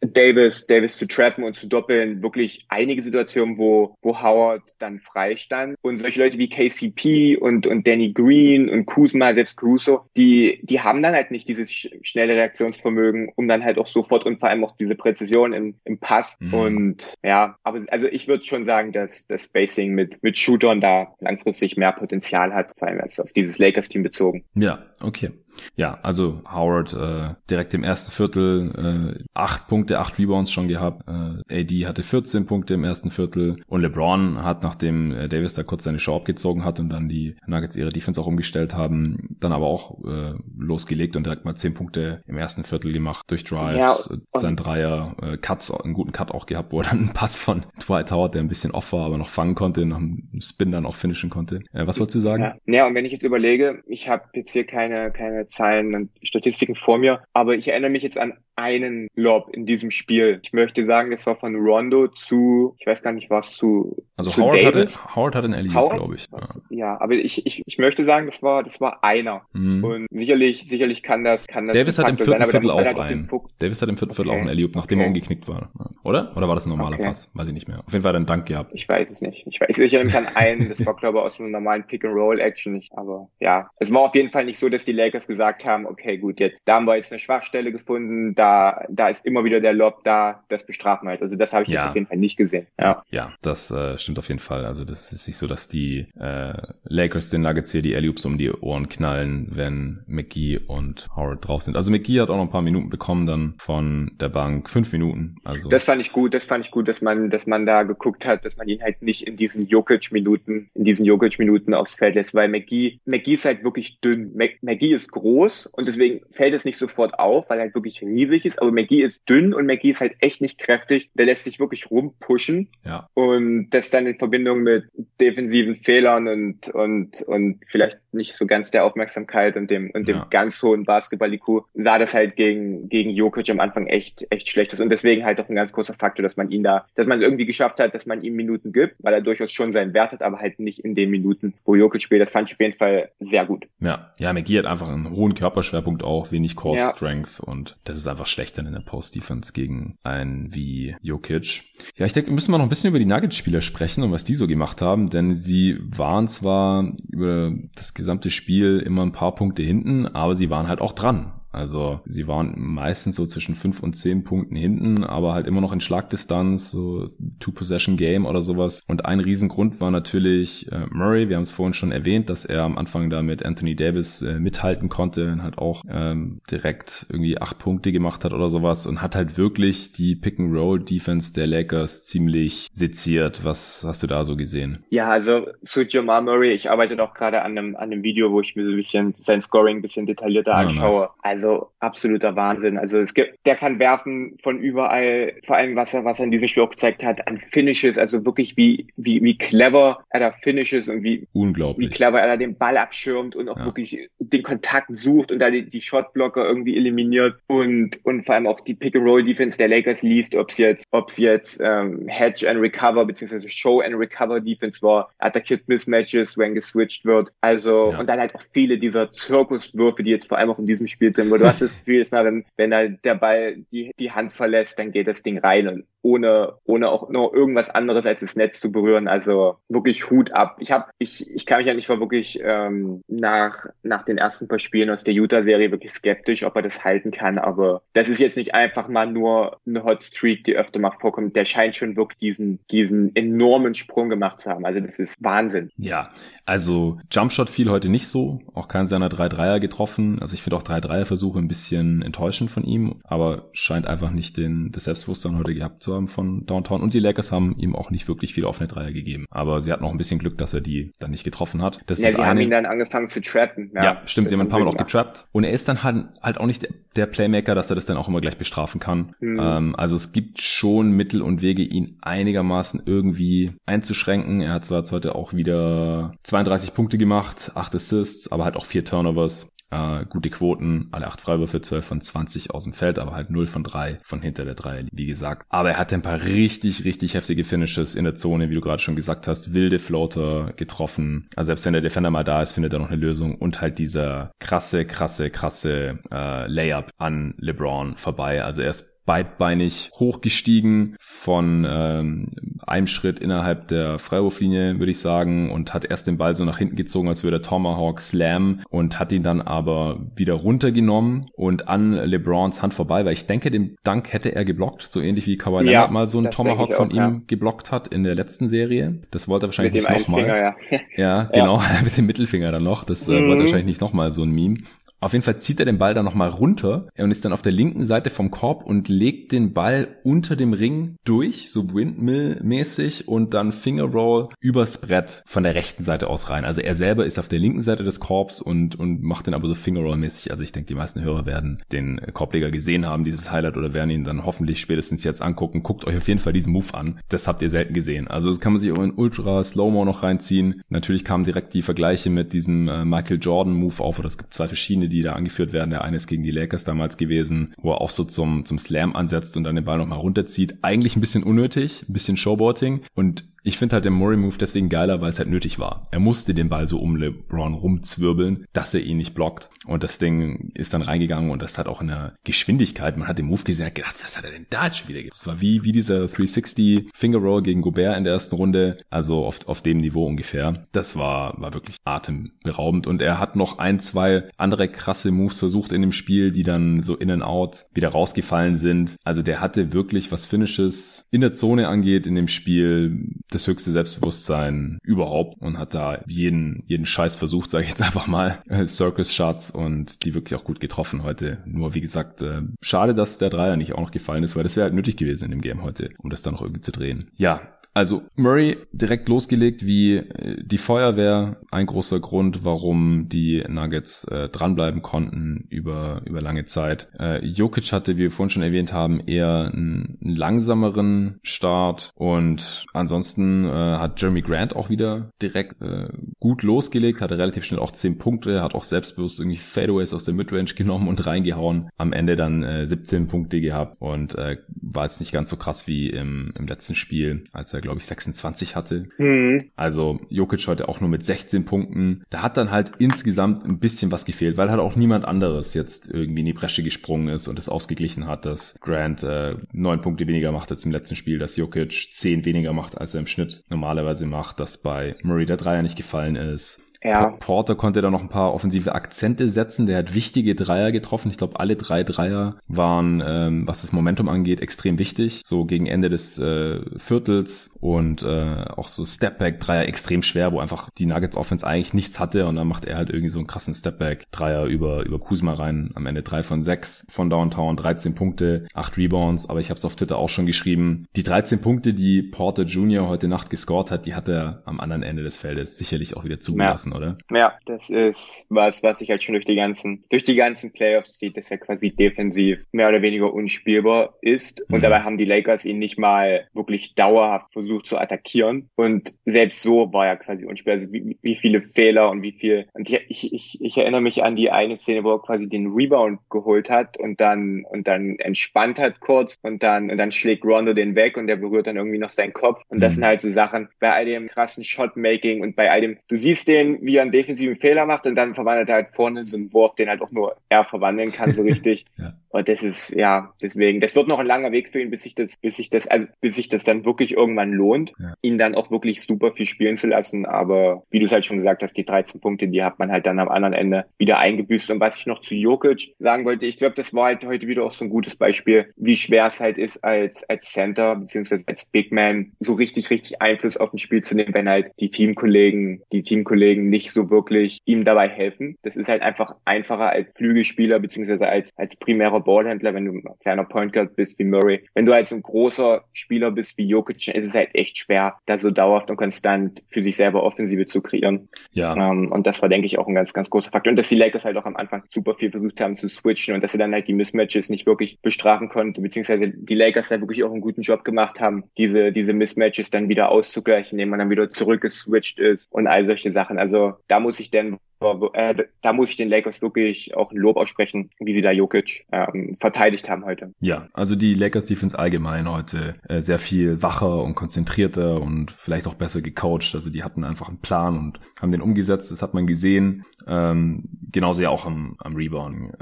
Davis zu trappen und zu doppeln, wirklich einige Situationen, wo wo Howard dann frei stand. Und solche Leute wie KCP und Danny Green und Kuzma, selbst Caruso, die haben dann halt nicht dieses schnelle Reaktionsvermögen, um dann halt auch sofort und vor allem auch diese Präzision im Pass. Mhm. Und ja, aber also ich würde schon sagen, dass das Spacing mit Shootern da langfristig mehr Potenzial hat, vor allem als auf dieses Lakers-Team bezogen. Ja, okay. Ja, also Howard direkt im ersten Viertel 8 Punkte, 8 Rebounds schon gehabt. AD hatte 14 Punkte im ersten Viertel und LeBron hat, nachdem Davis da kurz seine Show abgezogen hat und dann die Nuggets ihre Defense auch umgestellt haben, dann aber auch losgelegt und direkt mal 10 Punkte im ersten Viertel gemacht durch Drives, ja, sein Dreier, Cuts, einen guten Cut auch gehabt, wo er dann einen Pass von Dwight Howard, der ein bisschen off war, aber noch fangen konnte, nach einem Spin dann auch finishen konnte. Was wolltest du sagen? Ja, und wenn ich jetzt überlege, ich habe jetzt hier keine Zahlen und Statistiken vor mir, aber ich erinnere mich jetzt an einen Lob in diesem Spiel. Ich möchte sagen, das war von Rondo zu, ich weiß gar nicht was, zu also zu Howard hatte einen Alley-Oop, glaube ich. Ja, aber ich möchte sagen, das war einer. Mhm. Und sicherlich kann das Davis hat im vierten Viertel auch einen. Davis hat im vierten Viertel auch einen Alley-Oop, nachdem er umgeknickt war. Oder? Oder war das ein normaler Pass? Weiß ich nicht mehr. Auf jeden Fall hat er einen Dank gehabt. Ich weiß es nicht. Ich erinnere mich an einen, das war glaube ich aus einem normalen Pick-and-Roll-Action. Aber ja, es war auf jeden Fall nicht so, dass die Lakers gesagt haben, okay, gut, jetzt, da haben wir jetzt eine Schwachstelle gefunden, da ist immer wieder der Lob da, das bestrafen wir jetzt. Also das habe ich jetzt auf jeden Fall nicht gesehen. Ja, das stimmt auf jeden Fall. Also das ist nicht so, dass die Lakers den Nuggets hier die Alley-Oops um die Ohren knallen, wenn McGee und Howard drauf sind. Also McGee hat auch noch ein paar Minuten bekommen dann von der Bank, 5 Minuten. Also das fand ich gut, dass man da geguckt hat, dass man ihn halt nicht in diesen Jokic-Minuten aufs Feld lässt, weil McGee ist halt wirklich dünn. McGee ist groß und deswegen fällt es nicht sofort auf, weil er halt wirklich riesig ist, aber McGee ist dünn und McGee ist halt echt nicht kräftig, der lässt sich wirklich rumpushen und das dann in Verbindung mit defensiven Fehlern und vielleicht nicht so ganz der Aufmerksamkeit und dem ganz hohen Basketball-IQ sah das halt gegen Jokic am Anfang echt schlecht aus und deswegen halt auch ein ganz großer Faktor, dass man irgendwie geschafft hat, dass man ihm Minuten gibt, weil er durchaus schon seinen Wert hat, aber halt nicht in den Minuten, wo Jokic spielt. Das fand ich auf jeden Fall sehr gut. Ja, McGee hat einfach einen hohen Körperschwerpunkt auch, wenig Core-Strength und das ist einfach schlecht dann in der Post-Defense gegen einen wie Jokic. Ja, ich denke, müssen wir noch ein bisschen über die Nuggets-Spieler sprechen und was die so gemacht haben, denn sie waren zwar über das gesamte Spiel immer ein paar Punkte hinten, aber sie waren halt auch dran. Also sie waren meistens so zwischen 5 und 10 Punkten hinten, aber halt immer noch in Schlagdistanz, so Two-Possession-Game oder sowas. Und ein Riesengrund war natürlich Murray, wir haben es vorhin schon erwähnt, dass er am Anfang da mit Anthony Davis mithalten konnte und halt auch direkt irgendwie 8 Punkte gemacht hat oder sowas und hat halt wirklich die Pick-and-Roll-Defense der Lakers ziemlich seziert. Was hast du da so gesehen? Ja, also zu Jamal Murray, ich arbeite doch gerade an einem Video, wo ich mir so ein bisschen sein Scoring ein bisschen detaillierter anschaue. Nice. Also absoluter Wahnsinn. Also der kann werfen von überall, vor allem was er in diesem Spiel auch gezeigt hat, an Finishes, also wirklich wie clever er da Finishes und wie clever er da den Ball abschirmt und auch wirklich den Kontakt sucht und da die Shotblocker irgendwie eliminiert und vor allem auch die Pick-and-Roll-Defense der Lakers liest, ob es jetzt Hedge and Recover beziehungsweise Show and Recover Defense war, attackiert Mismatches, wenn geswitcht wird. Also und dann halt auch viele dieser Zirkuswürfe, die jetzt vor allem auch in diesem Spiel sind, wo du hast das Gefühl, dass wenn halt der Ball die Hand verlässt, dann geht das Ding rein und ohne auch noch irgendwas anderes als das Netz zu berühren. Also wirklich Hut ab. Ich kann mich ja nicht mal wirklich nach den ersten paar Spielen aus der Utah-Serie wirklich skeptisch, ob er das halten kann, aber das ist jetzt nicht einfach mal nur eine Hot Streak, die öfter mal vorkommt. Der scheint schon wirklich diesen enormen Sprung gemacht zu haben. Also das ist Wahnsinn. Ja, also Jumpshot fiel heute nicht so. Auch keinen seiner 3-3er getroffen. Also ich finde auch 3-3er-Versuche ein bisschen enttäuschend von ihm, aber scheint einfach nicht das Selbstbewusstsein heute gehabt zu haben von Downtown und die Lakers haben ihm auch nicht wirklich viel offene Dreier gegeben, aber sie hatten auch ein bisschen Glück, dass er die dann nicht getroffen hat. Das ist sie haben ihn dann angefangen zu trappen. Ja, stimmt, sie haben ein paar Mal auch getrappt und er ist dann halt auch nicht der Playmaker, dass er das dann auch immer gleich bestrafen kann. Mhm. Also es gibt schon Mittel und Wege, ihn einigermaßen irgendwie einzuschränken. Er hat zwar jetzt heute auch wieder 32 Punkte gemacht, 8 Assists, aber halt auch 4 Turnovers. Gute Quoten, alle 8 Freiwürfe, 12 von 20 aus dem Feld, aber halt 0 von 3 von hinter der 3, wie gesagt. Aber er hatte ein paar richtig, richtig heftige Finishes in der Zone, wie du gerade schon gesagt hast, wilde Floater getroffen. Also selbst wenn der Defender mal da ist, findet er noch eine Lösung und halt dieser krasse Layup an LeBron vorbei. Also er ist beidbeinig hochgestiegen von einem Schritt innerhalb der Freiwurflinie, würde ich sagen, und hat erst den Ball so nach hinten gezogen, als würde er Tomahawk Slam, und hat ihn dann aber wieder runtergenommen und an LeBrons Hand vorbei, weil ich denke, den Dunk hätte er geblockt, so ähnlich wie Kawhi Leonard mal so einen Tomahawk von ihm geblockt hat in der letzten Serie. Das wollte er wahrscheinlich nicht nochmal. Ja, genau, mit dem Mittelfinger dann noch. Das wollte er wahrscheinlich nicht nochmal, so ein Meme. Auf jeden Fall zieht er den Ball dann nochmal runter und ist dann auf der linken Seite vom Korb und legt den Ball unter dem Ring durch, so Windmill-mäßig, und dann Finger Roll übers Brett von der rechten Seite aus rein. Also er selber ist auf der linken Seite des Korbs und macht den aber so Finger Roll-mäßig. Also ich denke, die meisten Hörer werden den Korbleger gesehen haben, dieses Highlight, oder werden ihn dann hoffentlich spätestens jetzt angucken. Guckt euch auf jeden Fall diesen Move an. Das habt ihr selten gesehen. Also das kann man sich auch in Ultra Slow-Mo noch reinziehen. Natürlich kamen direkt die Vergleiche mit diesem Michael Jordan-Move auf, oder es gibt zwei verschiedene, die da angeführt werden. Der eine ist gegen die Lakers damals gewesen, wo er auch so zum Slam ansetzt und dann den Ball nochmal runterzieht. Eigentlich ein bisschen unnötig, ein bisschen Showboating, und ich finde halt den Murray-Move deswegen geiler, weil es halt nötig war. Er musste den Ball so um LeBron rumzwirbeln, dass er ihn nicht blockt, und das Ding ist dann reingegangen, und das hat auch in der Geschwindigkeit, man hat den Move gesehen, hat gedacht, was hat er denn da jetzt schon wieder? Das war wie dieser 360-Finger-Roll gegen Gobert in der ersten Runde, also auf dem Niveau ungefähr. Das war wirklich atemberaubend, und er hat noch ein, zwei andere krasse Moves versucht in dem Spiel, die dann so in and out wieder rausgefallen sind. Also der hatte wirklich, was Finishes in der Zone angeht, in dem Spiel das höchste Selbstbewusstsein überhaupt, und hat da jeden Scheiß versucht, sage ich jetzt einfach mal, Circus-Shots, und die wirklich auch gut getroffen heute. Nur wie gesagt, schade, dass der Dreier nicht auch noch gefallen ist, weil das wäre halt nötig gewesen in dem Game heute, um das dann noch irgendwie zu drehen. Ja, also Murray direkt losgelegt wie die Feuerwehr. Ein großer Grund, warum die Nuggets dranbleiben konnten über lange Zeit. Jokic hatte, wie wir vorhin schon erwähnt haben, eher einen langsameren Start, und ansonsten hat Jeremy Grant auch wieder direkt gut losgelegt, hatte relativ schnell auch 10 Punkte, hat auch selbstbewusst irgendwie Fadeaways aus der Midrange genommen und reingehauen. Am Ende dann 17 Punkte gehabt, und war jetzt nicht ganz so krass wie im letzten Spiel, als er glaube ich 26 hatte. Also Jokic heute auch nur mit 16 Punkten. Da hat dann halt insgesamt ein bisschen was gefehlt, weil halt auch niemand anderes jetzt irgendwie in die Bresche gesprungen ist und es ausgeglichen hat, dass Grant 9 Punkte weniger macht als im letzten Spiel, dass Jokic 10 weniger macht, als er im Schnitt normalerweise macht, dass bei Murray der Dreier nicht gefallen ist. Ja. Porter konnte da noch ein paar offensive Akzente setzen. Der hat wichtige Dreier getroffen. Ich glaube, alle 3 Dreier waren, was das Momentum angeht, extrem wichtig. So gegen Ende des Viertels, und auch so Stepback-Dreier extrem schwer, wo einfach die Nuggets-Offense eigentlich nichts hatte. Und dann macht er halt irgendwie so einen krassen Stepback-Dreier über Kuzma rein. Am Ende 3 von 6 von Downtown, 13 Punkte, 8 Rebounds. Aber ich habe es auf Twitter auch schon geschrieben. Die 13 Punkte, die Porter Jr. heute Nacht gescored hat, die hat er am anderen Ende des Feldes sicherlich auch wieder zugelassen. Ja. Oder? Ja, das ist was sich halt schon durch die ganzen Playoffs sieht, dass er quasi defensiv mehr oder weniger unspielbar ist. Und dabei haben die Lakers ihn nicht mal wirklich dauerhaft versucht zu attackieren. Und selbst so war er quasi unspielbar. Also wie viele Fehler und wie viel. Und ich erinnere mich an die eine Szene, wo er quasi den Rebound geholt hat und dann entspannt hat kurz, und dann schlägt Rondo den weg, und der berührt dann irgendwie noch seinen Kopf. Und das sind halt so Sachen, bei all dem krassen Shotmaking und bei all dem, du siehst den, wie er einen defensiven Fehler macht, und dann verwandelt er halt vorne so einen Wurf, den halt auch nur er verwandeln kann, so richtig. Ja. Und das ist, ja, deswegen, das wird noch ein langer Weg für ihn, bis sich das dann wirklich irgendwann lohnt, ihn dann auch wirklich super viel spielen zu lassen. Aber wie du es halt schon gesagt hast, die 13 Punkte, die hat man halt dann am anderen Ende wieder eingebüßt. Und was ich noch zu Jokic sagen wollte, ich glaube, das war halt heute wieder auch so ein gutes Beispiel, wie schwer es halt ist, als Center, beziehungsweise als Big Man, so richtig Einfluss auf ein Spiel zu nehmen, wenn halt die Teamkollegen nicht so wirklich ihm dabei helfen. Das ist halt einfach einfacher als Flügelspieler, beziehungsweise als primärer Ballhändler, wenn du ein kleiner Point Guard bist wie Murray. Wenn du halt so ein großer Spieler bist wie Jokic, ist es halt echt schwer, da so dauerhaft und konstant für sich selber Offensive zu kreieren. Ja. Und das war, denke ich, auch ein ganz, ganz großer Faktor. Und dass die Lakers halt auch am Anfang super viel versucht haben zu switchen, und dass sie dann halt die Mismatches nicht wirklich bestrafen konnten, beziehungsweise die Lakers halt wirklich auch einen guten Job gemacht haben, diese Mismatches dann wieder auszugleichen, indem man dann wieder zurückgeswitcht ist und all solche Sachen. Also da muss ich dann Aber da muss ich den Lakers wirklich auch ein Lob aussprechen, wie sie da Jokic verteidigt haben heute. Ja, also die Lakers-Defense allgemein heute sehr viel wacher und konzentrierter und vielleicht auch besser gecoacht. Also die hatten einfach einen Plan und haben den umgesetzt, das hat man gesehen. Genauso ja auch am Rebound.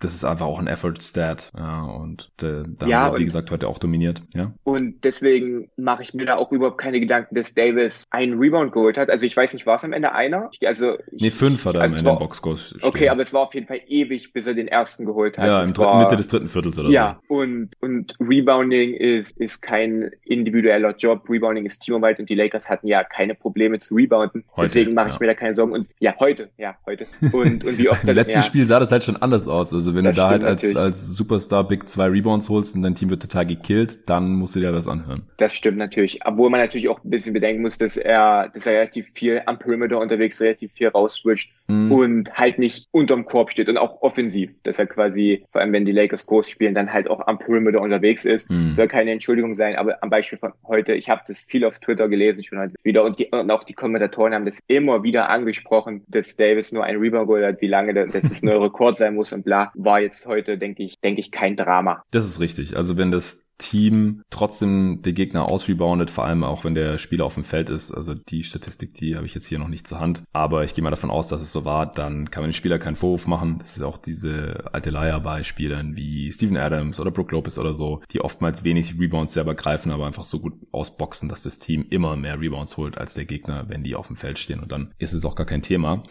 Das ist einfach auch ein Effort-Stat. Und wie gesagt, heute auch dominiert. Ja? Und deswegen mache ich mir da auch überhaupt keine Gedanken, dass Davis einen Rebound geholt hat. Also ich weiß nicht, war es am Ende einer? Nee, 5 hat er am Ende im Boxscore stehen. Okay, aber es war auf jeden Fall ewig, bis er den ersten geholt hat. Ja, Mitte des dritten Viertels oder so. Ja, und Rebounding ist kein individueller Job. Rebounding ist Teamarbeit und die Lakers hatten ja keine Probleme zu rebounden. Heute, deswegen mache ich mir da keine Sorgen. Und heute. Und wie oft im letzten Spiel sah das halt schon anders aus. Also wenn du da halt als Superstar Big 2 Rebounds holst und dein Team wird total gekillt, dann musst du dir das anhören. Das stimmt natürlich. Obwohl man natürlich auch ein bisschen bedenken muss, dass er relativ viel am Perimeter unterwegs, relativ viel rausswitcht und halt nicht unterm Korb steht und auch offensiv, dass er quasi, vor allem wenn die Lakers groß spielen, dann halt auch am Perimeter unterwegs ist. Soll keine Entschuldigung sein, aber am Beispiel von heute, ich habe das viel auf Twitter gelesen schon heute wieder und auch die Kommentatoren haben das immer wieder angesprochen, dass Davis nur ein Rebound geholt hat, wie lange das neuer Rekord sein muss und bla, war jetzt heute, denke ich, kein Drama. Das ist richtig. Also wenn das Team trotzdem der Gegner ausreboundet, vor allem auch, wenn der Spieler auf dem Feld ist. Also die Statistik, die habe ich jetzt hier noch nicht zur Hand. Aber ich gehe mal davon aus, dass es so war. Dann kann man dem Spieler keinen Vorwurf machen. Das ist auch diese alte Leier bei Spielern wie Steven Adams oder Brook Lopez oder so, die oftmals wenig Rebounds selber greifen, aber einfach so gut ausboxen, dass das Team immer mehr Rebounds holt als der Gegner, wenn die auf dem Feld stehen. Und dann ist es auch gar kein Thema.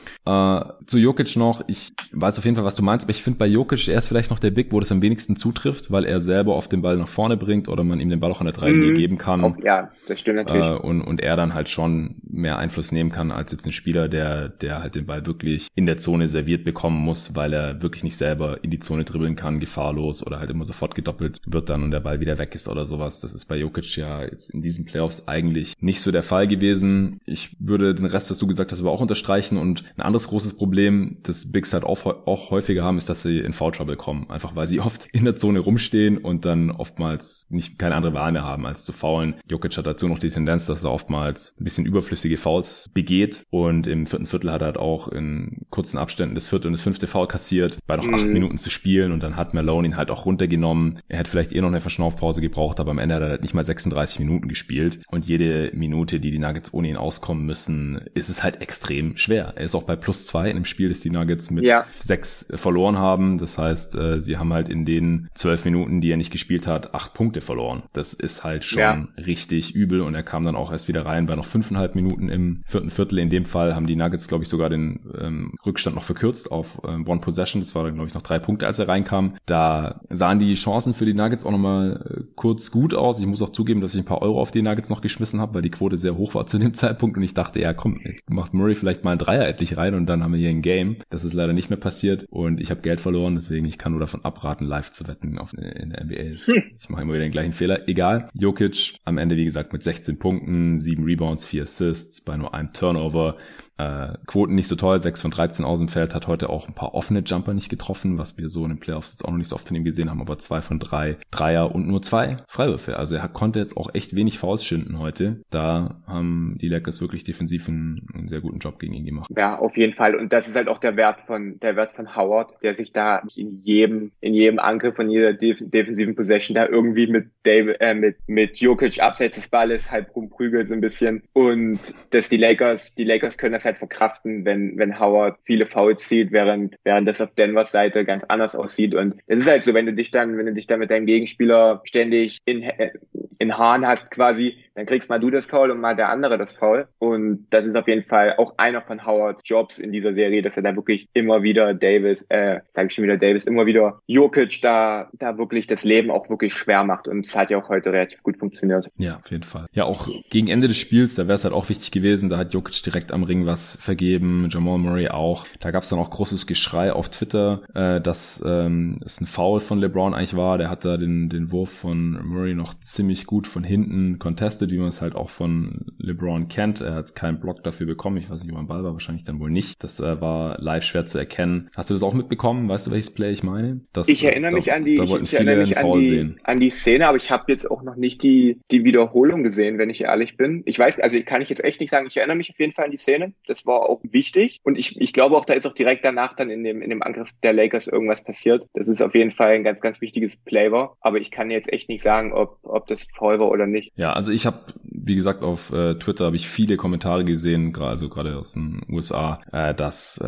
Zu Jokic noch. Ich weiß auf jeden Fall, was du meinst, aber ich finde bei Jokic, er ist vielleicht noch der Big, wo das am wenigsten zutrifft, weil er selber oft den Ball nach vorne bringt oder man ihm den Ball auch an der 3D geben kann. Auch, ja, das stimmt natürlich. Und er dann halt schon mehr Einfluss nehmen kann als jetzt ein Spieler, der halt den Ball wirklich in der Zone serviert bekommen muss, weil er wirklich nicht selber in die Zone dribbeln kann, gefahrlos oder halt immer sofort gedoppelt wird dann und der Ball wieder weg ist oder sowas. Das ist bei Jokic ja jetzt in diesen Playoffs eigentlich nicht so der Fall gewesen. Ich würde den Rest, was du gesagt hast, aber auch unterstreichen und ein anderes großes Problem, das Bigs halt auch häufiger haben, ist, dass sie in Foul Trouble kommen. Einfach weil sie oft in der Zone rumstehen und dann oftmals keine andere Wahl mehr haben, als zu foulen. Jokic hat dazu noch die Tendenz, dass er oftmals ein bisschen überflüssige Fouls begeht und im vierten Viertel hat er halt auch in kurzen Abständen das vierte und das fünfte Foul kassiert, bei noch 8 Minuten zu spielen und dann hat Malone ihn halt auch runtergenommen. Er hätte vielleicht noch eine Verschnaufpause gebraucht, aber am Ende hat er halt nicht mal 36 Minuten gespielt und jede Minute, die Nuggets ohne ihn auskommen müssen, ist es halt extrem schwer. Er ist auch bei +2 in dem Spiel, das die Nuggets mit 6 verloren haben. Das heißt, sie haben halt in den 12 Minuten, die er nicht gespielt hat, 8 Punkte verloren. Das ist halt schon richtig übel und er kam dann auch erst wieder rein bei noch 5,5 Minuten im vierten Viertel. In dem Fall haben die Nuggets, glaube ich, sogar den Rückstand noch verkürzt auf One Possession. Das war dann, glaube ich, noch 3 Punkte, als er reinkam. Da sahen die Chancen für die Nuggets auch nochmal kurz gut aus. Ich muss auch zugeben, dass ich ein paar Euro auf die Nuggets noch geschmissen habe, weil die Quote sehr hoch war zu dem Zeitpunkt und ich dachte, ja komm, jetzt macht Murray vielleicht mal einen Dreier endlich rein und dann haben wir hier ein Game. Das ist leider nicht mehr passiert und ich habe Geld verloren, deswegen ich kann nur davon abraten, live zu wetten in der NBA. Ich mache immer wieder den gleichen Fehler. Egal. Jokic am Ende, wie gesagt, mit 16 Punkten, 7 Rebounds, 4 Assists, bei nur einem Turnover. Quoten nicht so toll, 6 von 13 aus dem Feld, hat heute auch ein paar offene Jumper nicht getroffen, was wir so in den Playoffs jetzt auch noch nicht so oft von ihm gesehen haben, aber 2 von 3 Dreier und nur 2 Freiwürfe. Also er konnte jetzt auch echt wenig Fouls schinden heute. Da haben die Lakers wirklich defensiv einen sehr guten Job gegen ihn gemacht. Ja, auf jeden Fall. Und das ist halt auch der Wert von Howard, der sich da in jedem Angriff, von jeder defensiven Possession da irgendwie mit Jokic abseits des Balles halb rumprügelt so ein bisschen. Und dass die Lakers können das halt verkraften, wenn Howard viele Fouls zieht, während das auf Denvers Seite ganz anders aussieht. Und es ist halt so, wenn du dich dann mit deinem Gegenspieler ständig in Hahn hast quasi, dann kriegst mal du das Foul und mal der andere das Foul. Und das ist auf jeden Fall auch einer von Howards Jobs in dieser Serie, dass er da wirklich immer wieder Jokic da wirklich das Leben auch wirklich schwer macht. Und es hat ja auch heute relativ gut funktioniert. Ja, auf jeden Fall. Ja, auch gegen Ende des Spiels, da wäre es halt auch wichtig gewesen, da hat Jokic direkt am Ring was vergeben, Jamal Murray auch. Da gab es dann auch großes Geschrei auf Twitter, dass es ein Foul von LeBron eigentlich war. Der hat da den Wurf von Murray noch ziemlich gut von hinten contested. getestet, wie man es halt auch von LeBron kennt. Er hat keinen Block dafür bekommen. Ich weiß nicht, ob er am Ball war, wahrscheinlich dann wohl nicht. Das war live schwer zu erkennen. Hast du das auch mitbekommen? Weißt du, welches Play ich meine? Ich erinnere mich an die Szene, aber ich habe jetzt auch noch nicht die Wiederholung gesehen, wenn ich ehrlich bin. Ich weiß, also kann ich jetzt echt nicht sagen. Ich erinnere mich auf jeden Fall an die Szene. Das war auch wichtig. Und ich glaube auch, da ist auch direkt danach dann in dem Angriff der Lakers irgendwas passiert. Das ist auf jeden Fall ein ganz, ganz wichtiges Play war. Aber ich kann jetzt echt nicht sagen, ob das Foul war oder nicht. Ja, also ich habe, wie gesagt, auf Twitter habe ich viele Kommentare gesehen, gerade aus den USA, dass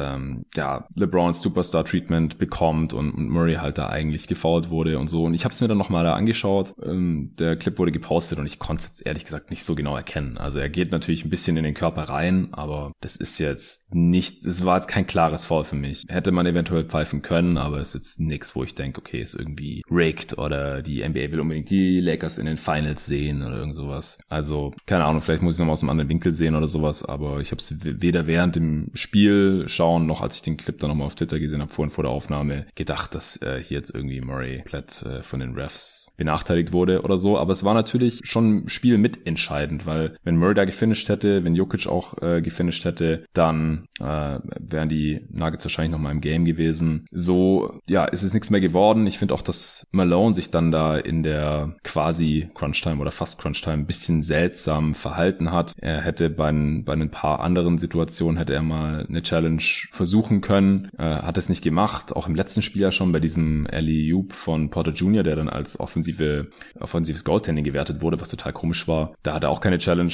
LeBron Superstar-Treatment bekommt und Murray halt da eigentlich gefoult wurde und so. Und ich habe es mir dann nochmal da angeschaut. Der Clip wurde gepostet und ich konnte es jetzt ehrlich gesagt nicht so genau erkennen. Also er geht natürlich ein bisschen in den Körper rein, aber das ist jetzt nicht, es war jetzt kein klares Foul für mich. Hätte man eventuell pfeifen können, aber es ist jetzt nichts, wo ich denke, okay, ist irgendwie rigged oder die NBA will unbedingt die Lakers in den Finals sehen oder irgend sowas. Also, keine Ahnung, vielleicht muss ich nochmal aus einem anderen Winkel sehen oder sowas, aber ich habe es weder während dem Spiel schauen, noch als ich den Clip dann nochmal auf Twitter gesehen habe, vorhin vor der Aufnahme, gedacht, dass hier jetzt irgendwie Murray komplett von den Refs benachteiligt wurde oder so. Aber es war natürlich schon ein Spiel mitentscheidend, weil wenn Murray da gefinisht hätte, wenn Jokic auch gefinisht hätte, dann wären die Nuggets wahrscheinlich nochmal im Game gewesen. So, ja, ist es nichts mehr geworden. Ich finde auch, dass Malone sich dann da in der quasi Crunchtime oder fast Crunchtime ein bisschen seltsam verhalten hat. Er hätte bei ein paar anderen Situationen hätte er mal eine Challenge versuchen können, hat es nicht gemacht. Auch im letzten Spiel ja schon bei diesem Alley-Oop von Porter Jr., der dann als offensives Goaltending gewertet wurde, was total komisch war. Da hat er auch keine Challenge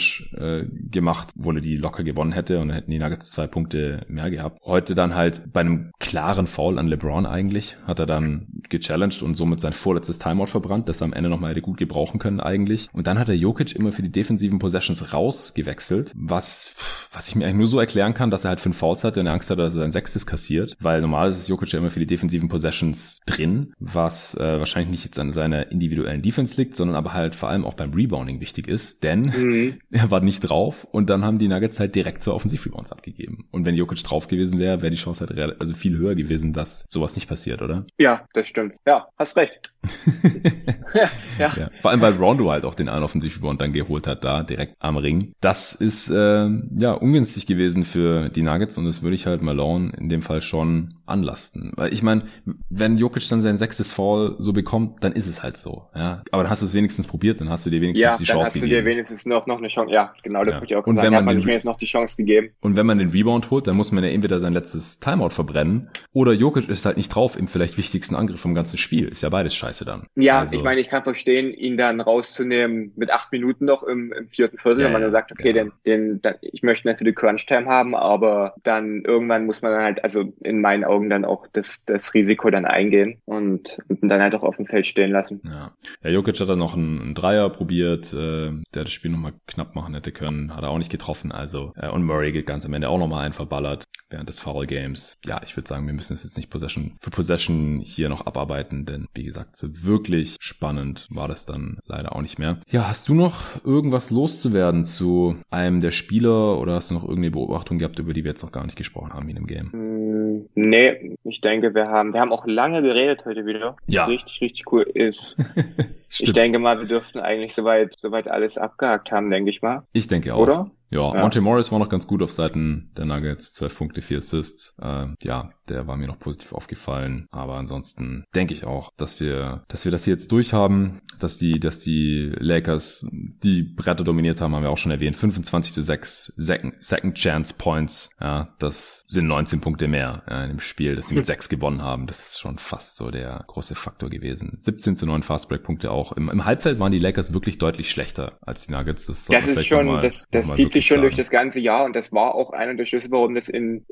gemacht, obwohl er die locker gewonnen hätte und dann hätten die Nuggets 2 Punkte mehr gehabt. Heute dann halt bei einem klaren Foul an LeBron eigentlich hat er dann gechallenged und somit sein vorletztes Timeout verbrannt, das er am Ende nochmal hätte gut gebrauchen können eigentlich. Und dann hat er Jokic immer für die defensiven Possessions rausgewechselt, was ich mir eigentlich nur so erklären kann, dass er halt 5 Fouls hatte und er Angst hatte, dass er sein 6. kassiert, weil normal ist Jokic ja immer für die defensiven Possessions drin, was wahrscheinlich nicht jetzt an seiner individuellen Defense liegt, sondern aber halt vor allem auch beim Rebounding wichtig ist, denn er war nicht drauf und dann haben die Nuggets halt direkt zur Offensiv-Rebounds abgegeben. Und wenn Jokic drauf gewesen wäre, wäre die Chance halt viel höher gewesen, dass sowas nicht passiert, oder? Ja, das stimmt. Ja, hast recht. Ja. Vor allem, weil Rondo halt auch den einen Offensiv-Rebound dann geholt hat, da direkt am Ring. Das ist ungünstig gewesen für die Nuggets und das würde ich halt Malone in dem Fall schon anlasten. Weil ich meine, wenn Jokic dann sein 6. Foul so bekommt, dann ist es halt so. Ja? Aber dann hast du es wenigstens probiert, dann hast du dir wenigstens die Chance gegeben. Ja, dann hast du dir wenigstens noch eine Chance. Ja, genau, das würde ich auch sagen. Dann hat man mir jetzt noch die Chance gegeben. Und wenn man den Rebound holt, dann muss man ja entweder sein letztes Timeout verbrennen oder Jokic ist halt nicht drauf im vielleicht wichtigsten Angriff vom ganzen Spiel. Ist ja beides scheiße. Dann. Ja, also. Ich meine, ich kann verstehen, ihn dann rauszunehmen mit 8 Minuten noch im 4. Viertel, wenn man dann sagt, okay, dann, ich möchte nicht für die Crunch-Time haben, aber dann irgendwann muss man dann halt, also in meinen Augen dann auch das Risiko dann eingehen und dann halt auch auf dem Feld stehen lassen. Ja, Jokic hat dann noch einen Dreier probiert, der das Spiel nochmal knapp machen hätte können, hat er auch nicht getroffen, also und Murray geht ganz am Ende auch nochmal einen verballert während des Foul-Games. Ja, ich würde sagen, wir müssen es jetzt nicht für Possession hier noch abarbeiten, denn wie gesagt, wirklich spannend war das dann leider auch nicht mehr. Ja, hast du noch irgendwas loszuwerden zu einem der Spieler oder hast du noch irgendeine Beobachtung gehabt, über die wir jetzt noch gar nicht gesprochen haben in dem Game? Nee, ich denke, wir haben auch lange geredet heute wieder. Ja. Richtig, richtig cool ist. Ich denke mal, wir dürften eigentlich soweit alles abgehakt haben, denke ich mal. Ich denke auch. Oder? Ja. Monte Morris war noch ganz gut auf Seiten der Nuggets. 12 Punkte, 4 Assists. Der war mir noch positiv aufgefallen. Aber ansonsten denke ich auch, dass wir das hier jetzt durchhaben, dass die Lakers die Bretter dominiert haben, haben wir auch schon erwähnt. 25-6 Second Chance Points. Ja, das sind 19 Punkte mehr in dem Spiel, dass sie mit 6 gewonnen haben. Das ist schon fast so der große Faktor gewesen. 17-9 Fastbreak-Punkte auch. Im Halbfeld waren die Lakers wirklich deutlich schlechter als die Nuggets. Das ist schon, das zieht sich schon durch das ganze Jahr und das war auch einer der Schlüssel, warum das in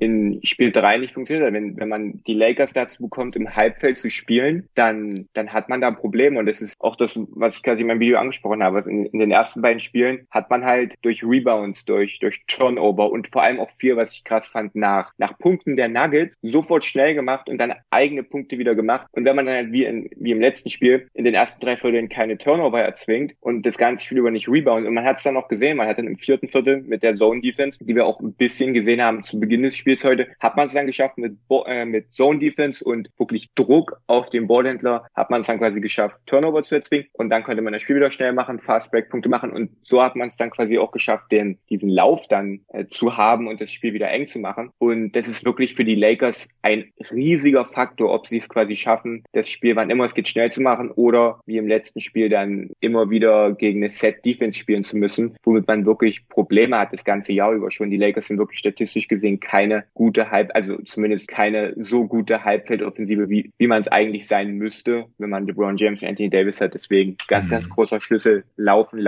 Spiel 3 nicht funktioniert hat. Wenn man die Lakers dazu bekommt, im Halbfeld zu spielen, dann hat man da Probleme und das ist auch das, was ich quasi in meinem Video angesprochen habe. In den ersten beiden Spielen hat man halt durch Rebounds, durch Turnover und vor allem auch viel, was ich krass fand, nach Punkten der Nuggets sofort schnell gemacht und dann eigene Punkte wieder gemacht und wenn man dann halt wie im letzten Spiel in den ersten 3 Vierteln Spielen keine Turnover erzwingt und das ganze Spiel über nicht reboundet. Und man hat es dann auch gesehen, man hat dann im vierten Viertel mit der Zone-Defense, die wir auch ein bisschen gesehen haben zu Beginn des Spiels heute, hat man es dann geschafft mit Zone-Defense und wirklich Druck auf den Ballhändler, hat man es dann quasi geschafft, Turnover zu erzwingen. Und dann konnte man das Spiel wieder schnell machen, Fast-Break-Punkte machen. Und so hat man es dann quasi auch geschafft, diesen Lauf dann zu haben und das Spiel wieder eng zu machen. Und das ist wirklich für die Lakers ein riesiger Faktor, ob sie es quasi schaffen, das Spiel, wann immer es geht, schnell zu machen oder wie im letzten Spiel dann immer wieder gegen eine Set-Defense spielen zu müssen, womit man wirklich Probleme hat das ganze Jahr über schon. Die Lakers sind wirklich statistisch gesehen keine gute Halbfeldoffensive, wie man es eigentlich sein müsste, wenn man LeBron James und Anthony Davis hat. Deswegen ganz großer Schlüssel. Laufen.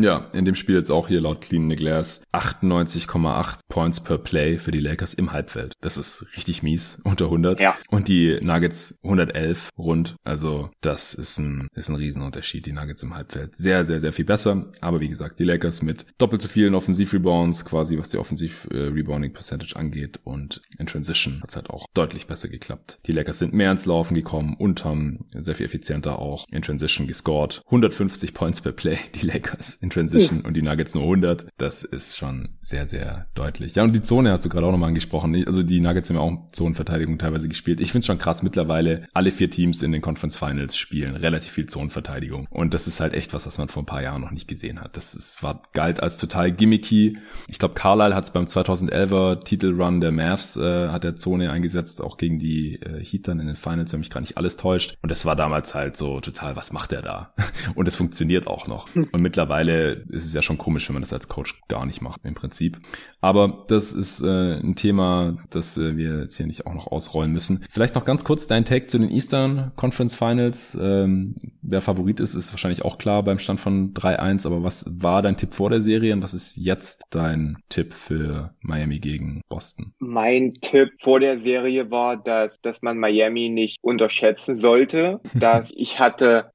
Ja, in dem Spiel jetzt auch hier laut Clean the Glass 98,8 Points per Play für die Lakers im Halbfeld. Das ist richtig mies, unter 100. Ja. Und die Nuggets 111 rund. Also das ist ein Riesenunterschied, die Nuggets im Halbfeld. Sehr, sehr, sehr viel besser. Aber wie gesagt, die Lakers mit doppelt so vielen Offensiv-Rebounds, quasi was die Offensiv-Rebounding-Percentage angeht. Und in Transition hat es halt auch deutlich besser geklappt. Die Lakers sind mehr ins Laufen gekommen und haben sehr viel effizienter auch in Transition gescored. 150 Points per Play, die Lakers in Transition und die Nuggets nur 100. Das ist schon sehr, sehr deutlich. Ja, und die Zone hast du gerade auch nochmal angesprochen. Also die Nuggets haben ja auch Zonenverteidigung teilweise gespielt. Ich finde es schon krass, mittlerweile alle 4 Teams in den Conference Finals spielen relativ viel Zonenverteidigung. Und das ist halt echt was man vor ein paar Jahren noch nicht gesehen hat. Das galt als total gimmicky. Ich glaube, Carlisle hat es beim 2011er Titelrun der Mavs, hat er Zone eingesetzt, auch gegen die Heat dann in den Finals, wenn mich gar nicht alles täuscht. Und das war damals halt so total, was macht der da? Und es funktioniert auch noch. Und mittlerweile ist es ja schon komisch, wenn man das als Coach gar nicht macht im Prinzip. Aber das ist ein Thema, das wir jetzt hier nicht auch noch ausrollen müssen. Vielleicht noch ganz kurz dein Take zu den Eastern Conference Finals. Wer Favorit ist, ist wahrscheinlich auch klar beim Stand von 3-1. Aber was war dein Tipp vor der Serie und was ist jetzt dein Tipp für Miami gegen Boston? Mein Tipp vor der Serie war, dass man Miami nicht unterschätzen sollte. Dass ich hatte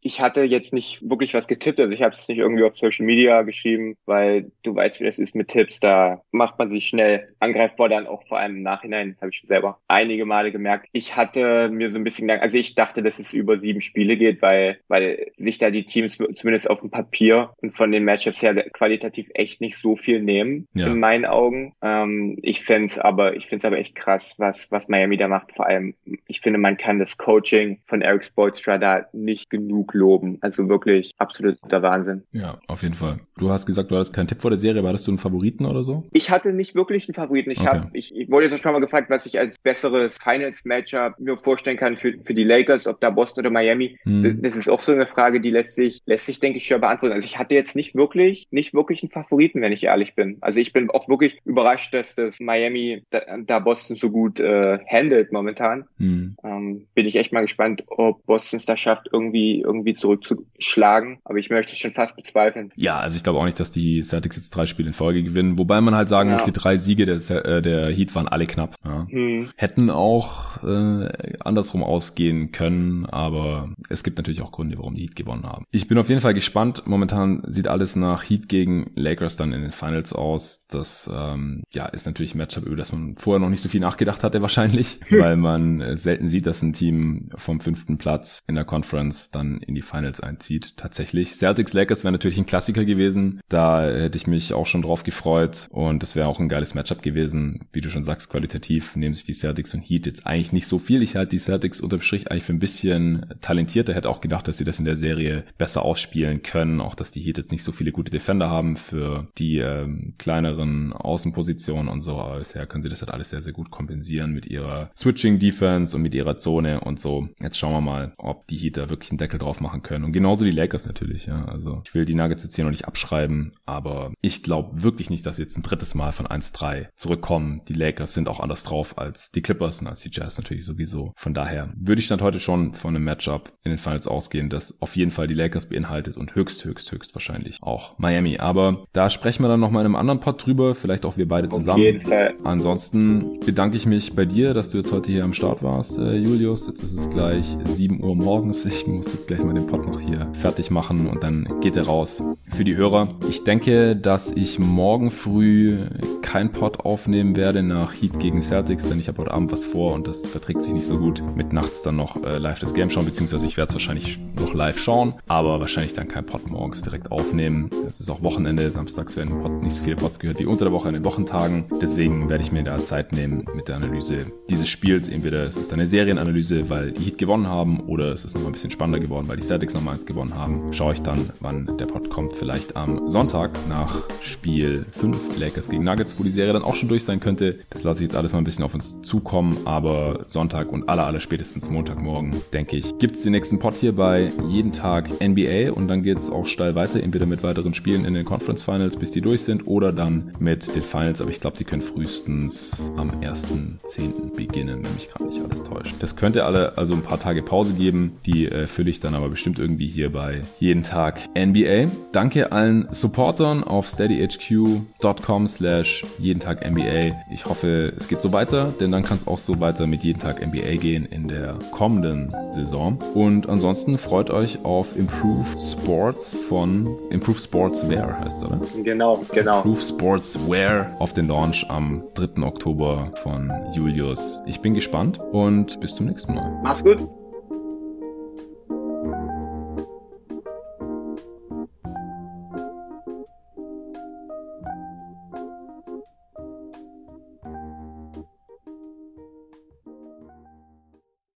jetzt nicht wirklich was getippt. Also ich habe es nicht irgendwie auf Social Media geschrieben, weil du weißt, wie das ist mit Tipps. Da macht man sich schnell angreifbar, dann auch vor allem im Nachhinein. Das habe ich schon selber einige Male gemerkt. Ich hatte mir so ein bisschen gedacht, also ich dachte, dass es über 7 Spiele geht, weil sich da die Teams zumindest auf dem Papier und von den Matchups her qualitativ echt nicht so viel nehmen, in meinen Augen. Ich finde es aber echt krass, was Miami da macht. Vor allem, ich finde, man kann das Coaching von Eric Spoelstra da nicht genug loben. Also wirklich absoluter Wahnsinn. Ja, auf jeden Fall. Du hast gesagt, du hattest keinen Tipp vor der Serie. Hattest du einen Favoriten oder so? Ich hatte nicht wirklich einen Favoriten. Ich wurde jetzt schon mal gefragt, was ich als besseres Finals-Matchup mir vorstellen kann für die Lakers, ob da Boston oder Miami. Das ist auch so eine Frage, die lässt sich, denke ich, schon beantworten. Also ich hatte jetzt nicht wirklich einen Favoriten, wenn ich ehrlich bin. Also ich bin auch wirklich überrascht, dass das Miami da Boston so gut handelt momentan. Bin ich echt mal gespannt, ob Boston es da schafft, irgendwie zurückzuschlagen. Aber ich möchte es schon fast bezweifeln. Ja, also ich glaube auch nicht, dass die Celtics jetzt 3 Spiele in Folge gewinnen. Wobei man halt sagen muss, die 3 Siege der Heat waren alle knapp. Ja. Hätten auch andersrum ausgehen können, aber es gibt natürlich auch Gründe, warum die Heat gewonnen haben. Ich bin auf jeden Fall gespannt. Momentan sieht alles nach Heat gegen Lakers dann in den Finals aus. Das ist natürlich ein Matchup, über das man vorher noch nicht so viel nachgedacht hatte wahrscheinlich, weil man selten sieht, dass ein Team vom 5. Platz in der Conference dann in die Finals einzieht. Tatsächlich. Celtics-Lakers wäre natürlich ein Klassiker gewesen. Da hätte ich mich auch schon drauf gefreut und das wäre auch ein geiles Matchup gewesen. Wie du schon sagst, qualitativ nehmen sich die Celtics und Heat jetzt eigentlich nicht so viel. Ich halte die Celtics unterm Strich eigentlich für ein bisschen talentierter. Hätte auch gedacht, dass sie das in der Serie besser ausspielen können. Auch, dass die Heat jetzt nicht so viele gute Defender haben für die kleineren Außenpositionen und so. Aber bisher können sie das halt alles sehr, sehr gut kompensieren mit ihrer Switching-Defense und mit ihrer Zone und so. Jetzt schauen wir mal, ob die Heat da wirklich einen Deckel drauf machen können. Und genauso die Lakers natürlich. Ja. Also ich will die Nuggets jetzt hier noch nicht abschreiben, aber ich glaube wirklich nicht, dass sie jetzt ein drittes Mal von 1-3 zurückkommen. Die Lakers sind auch anders drauf als die Clippers und als die Jazz natürlich sowieso. Von daher würde ich dann heute schon von einem Matchup in den Finals ausgehen, das auf jeden Fall die Lakers beinhaltet und höchst wahrscheinlich auch Miami. Aber da sprechen wir dann nochmal in einem anderen Pod drüber, vielleicht auch wir beide zusammen. Auf jeden Fall. Ansonsten bedanke ich mich bei dir, dass du jetzt heute hier am Start warst, Julius. Jetzt ist es gleich 7 Uhr morgens. Ich muss jetzt gleich mal den Pod noch hier fertig machen und dann geht er raus für die Hörer. Ich denke, dass ich morgen früh keinen Pod aufnehmen werde nach Heat gegen Celtics, denn ich habe heute Abend was vor und das verträgt sich nicht so gut mit nachts dann noch live das Game schauen, beziehungsweise ich werde es wahrscheinlich noch live schauen, aber wahrscheinlich dann kein Pod morgens direkt aufnehmen. Es ist auch Wochenende, samstags werden nicht so viele Pods gehört wie unter der Woche an den Wochentagen. Deswegen werde ich mir da Zeit nehmen mit der Analyse dieses Spiels. Entweder es ist eine Serienanalyse, weil die Heat gewonnen haben, oder es ist nochmal ein bisschen spannender geworden, weil die Celtics nochmal eins gewonnen haben. Schaue ich dann, wann der Pod kommt. Vielleicht am Sonntag nach Spiel 5 Lakers gegen Nuggets, wo die Serie dann auch schon durch sein könnte. Das lasse ich jetzt alles mal ein bisschen auf uns zukommen, aber Sonntag und aller spätestens Montagmorgen, denke ich, gibt es den nächsten Pod hier bei Jeden Tag NBA und dann geht es auch steil weiter, entweder mit weiteren Spielen in den Conference Finals, bis die durch sind, oder dann mit den Finals, aber ich glaube, die können frühestens am 1.10. beginnen, wenn mich gerade nicht alles täuscht. Das könnte also ein paar Tage Pause geben, die fülle ich dann aber bestimmt irgendwie hier bei Jeden Tag NBA. Danke allen Supportern auf steadyhq.com/jedentagNBA. Ich hoffe, es geht so weiter, denn dann kann es auch so weiter mit Jeden Tag NBA gehen in der kommenden Saison. Und ansonsten freut euch auf Improve Sports von Improve Sportswear, heißt es, oder? Genau. Improve Sportswear auf den Launch am 3. Oktober von Julius. Ich bin gespannt und bis zum nächsten Mal. Mach's gut.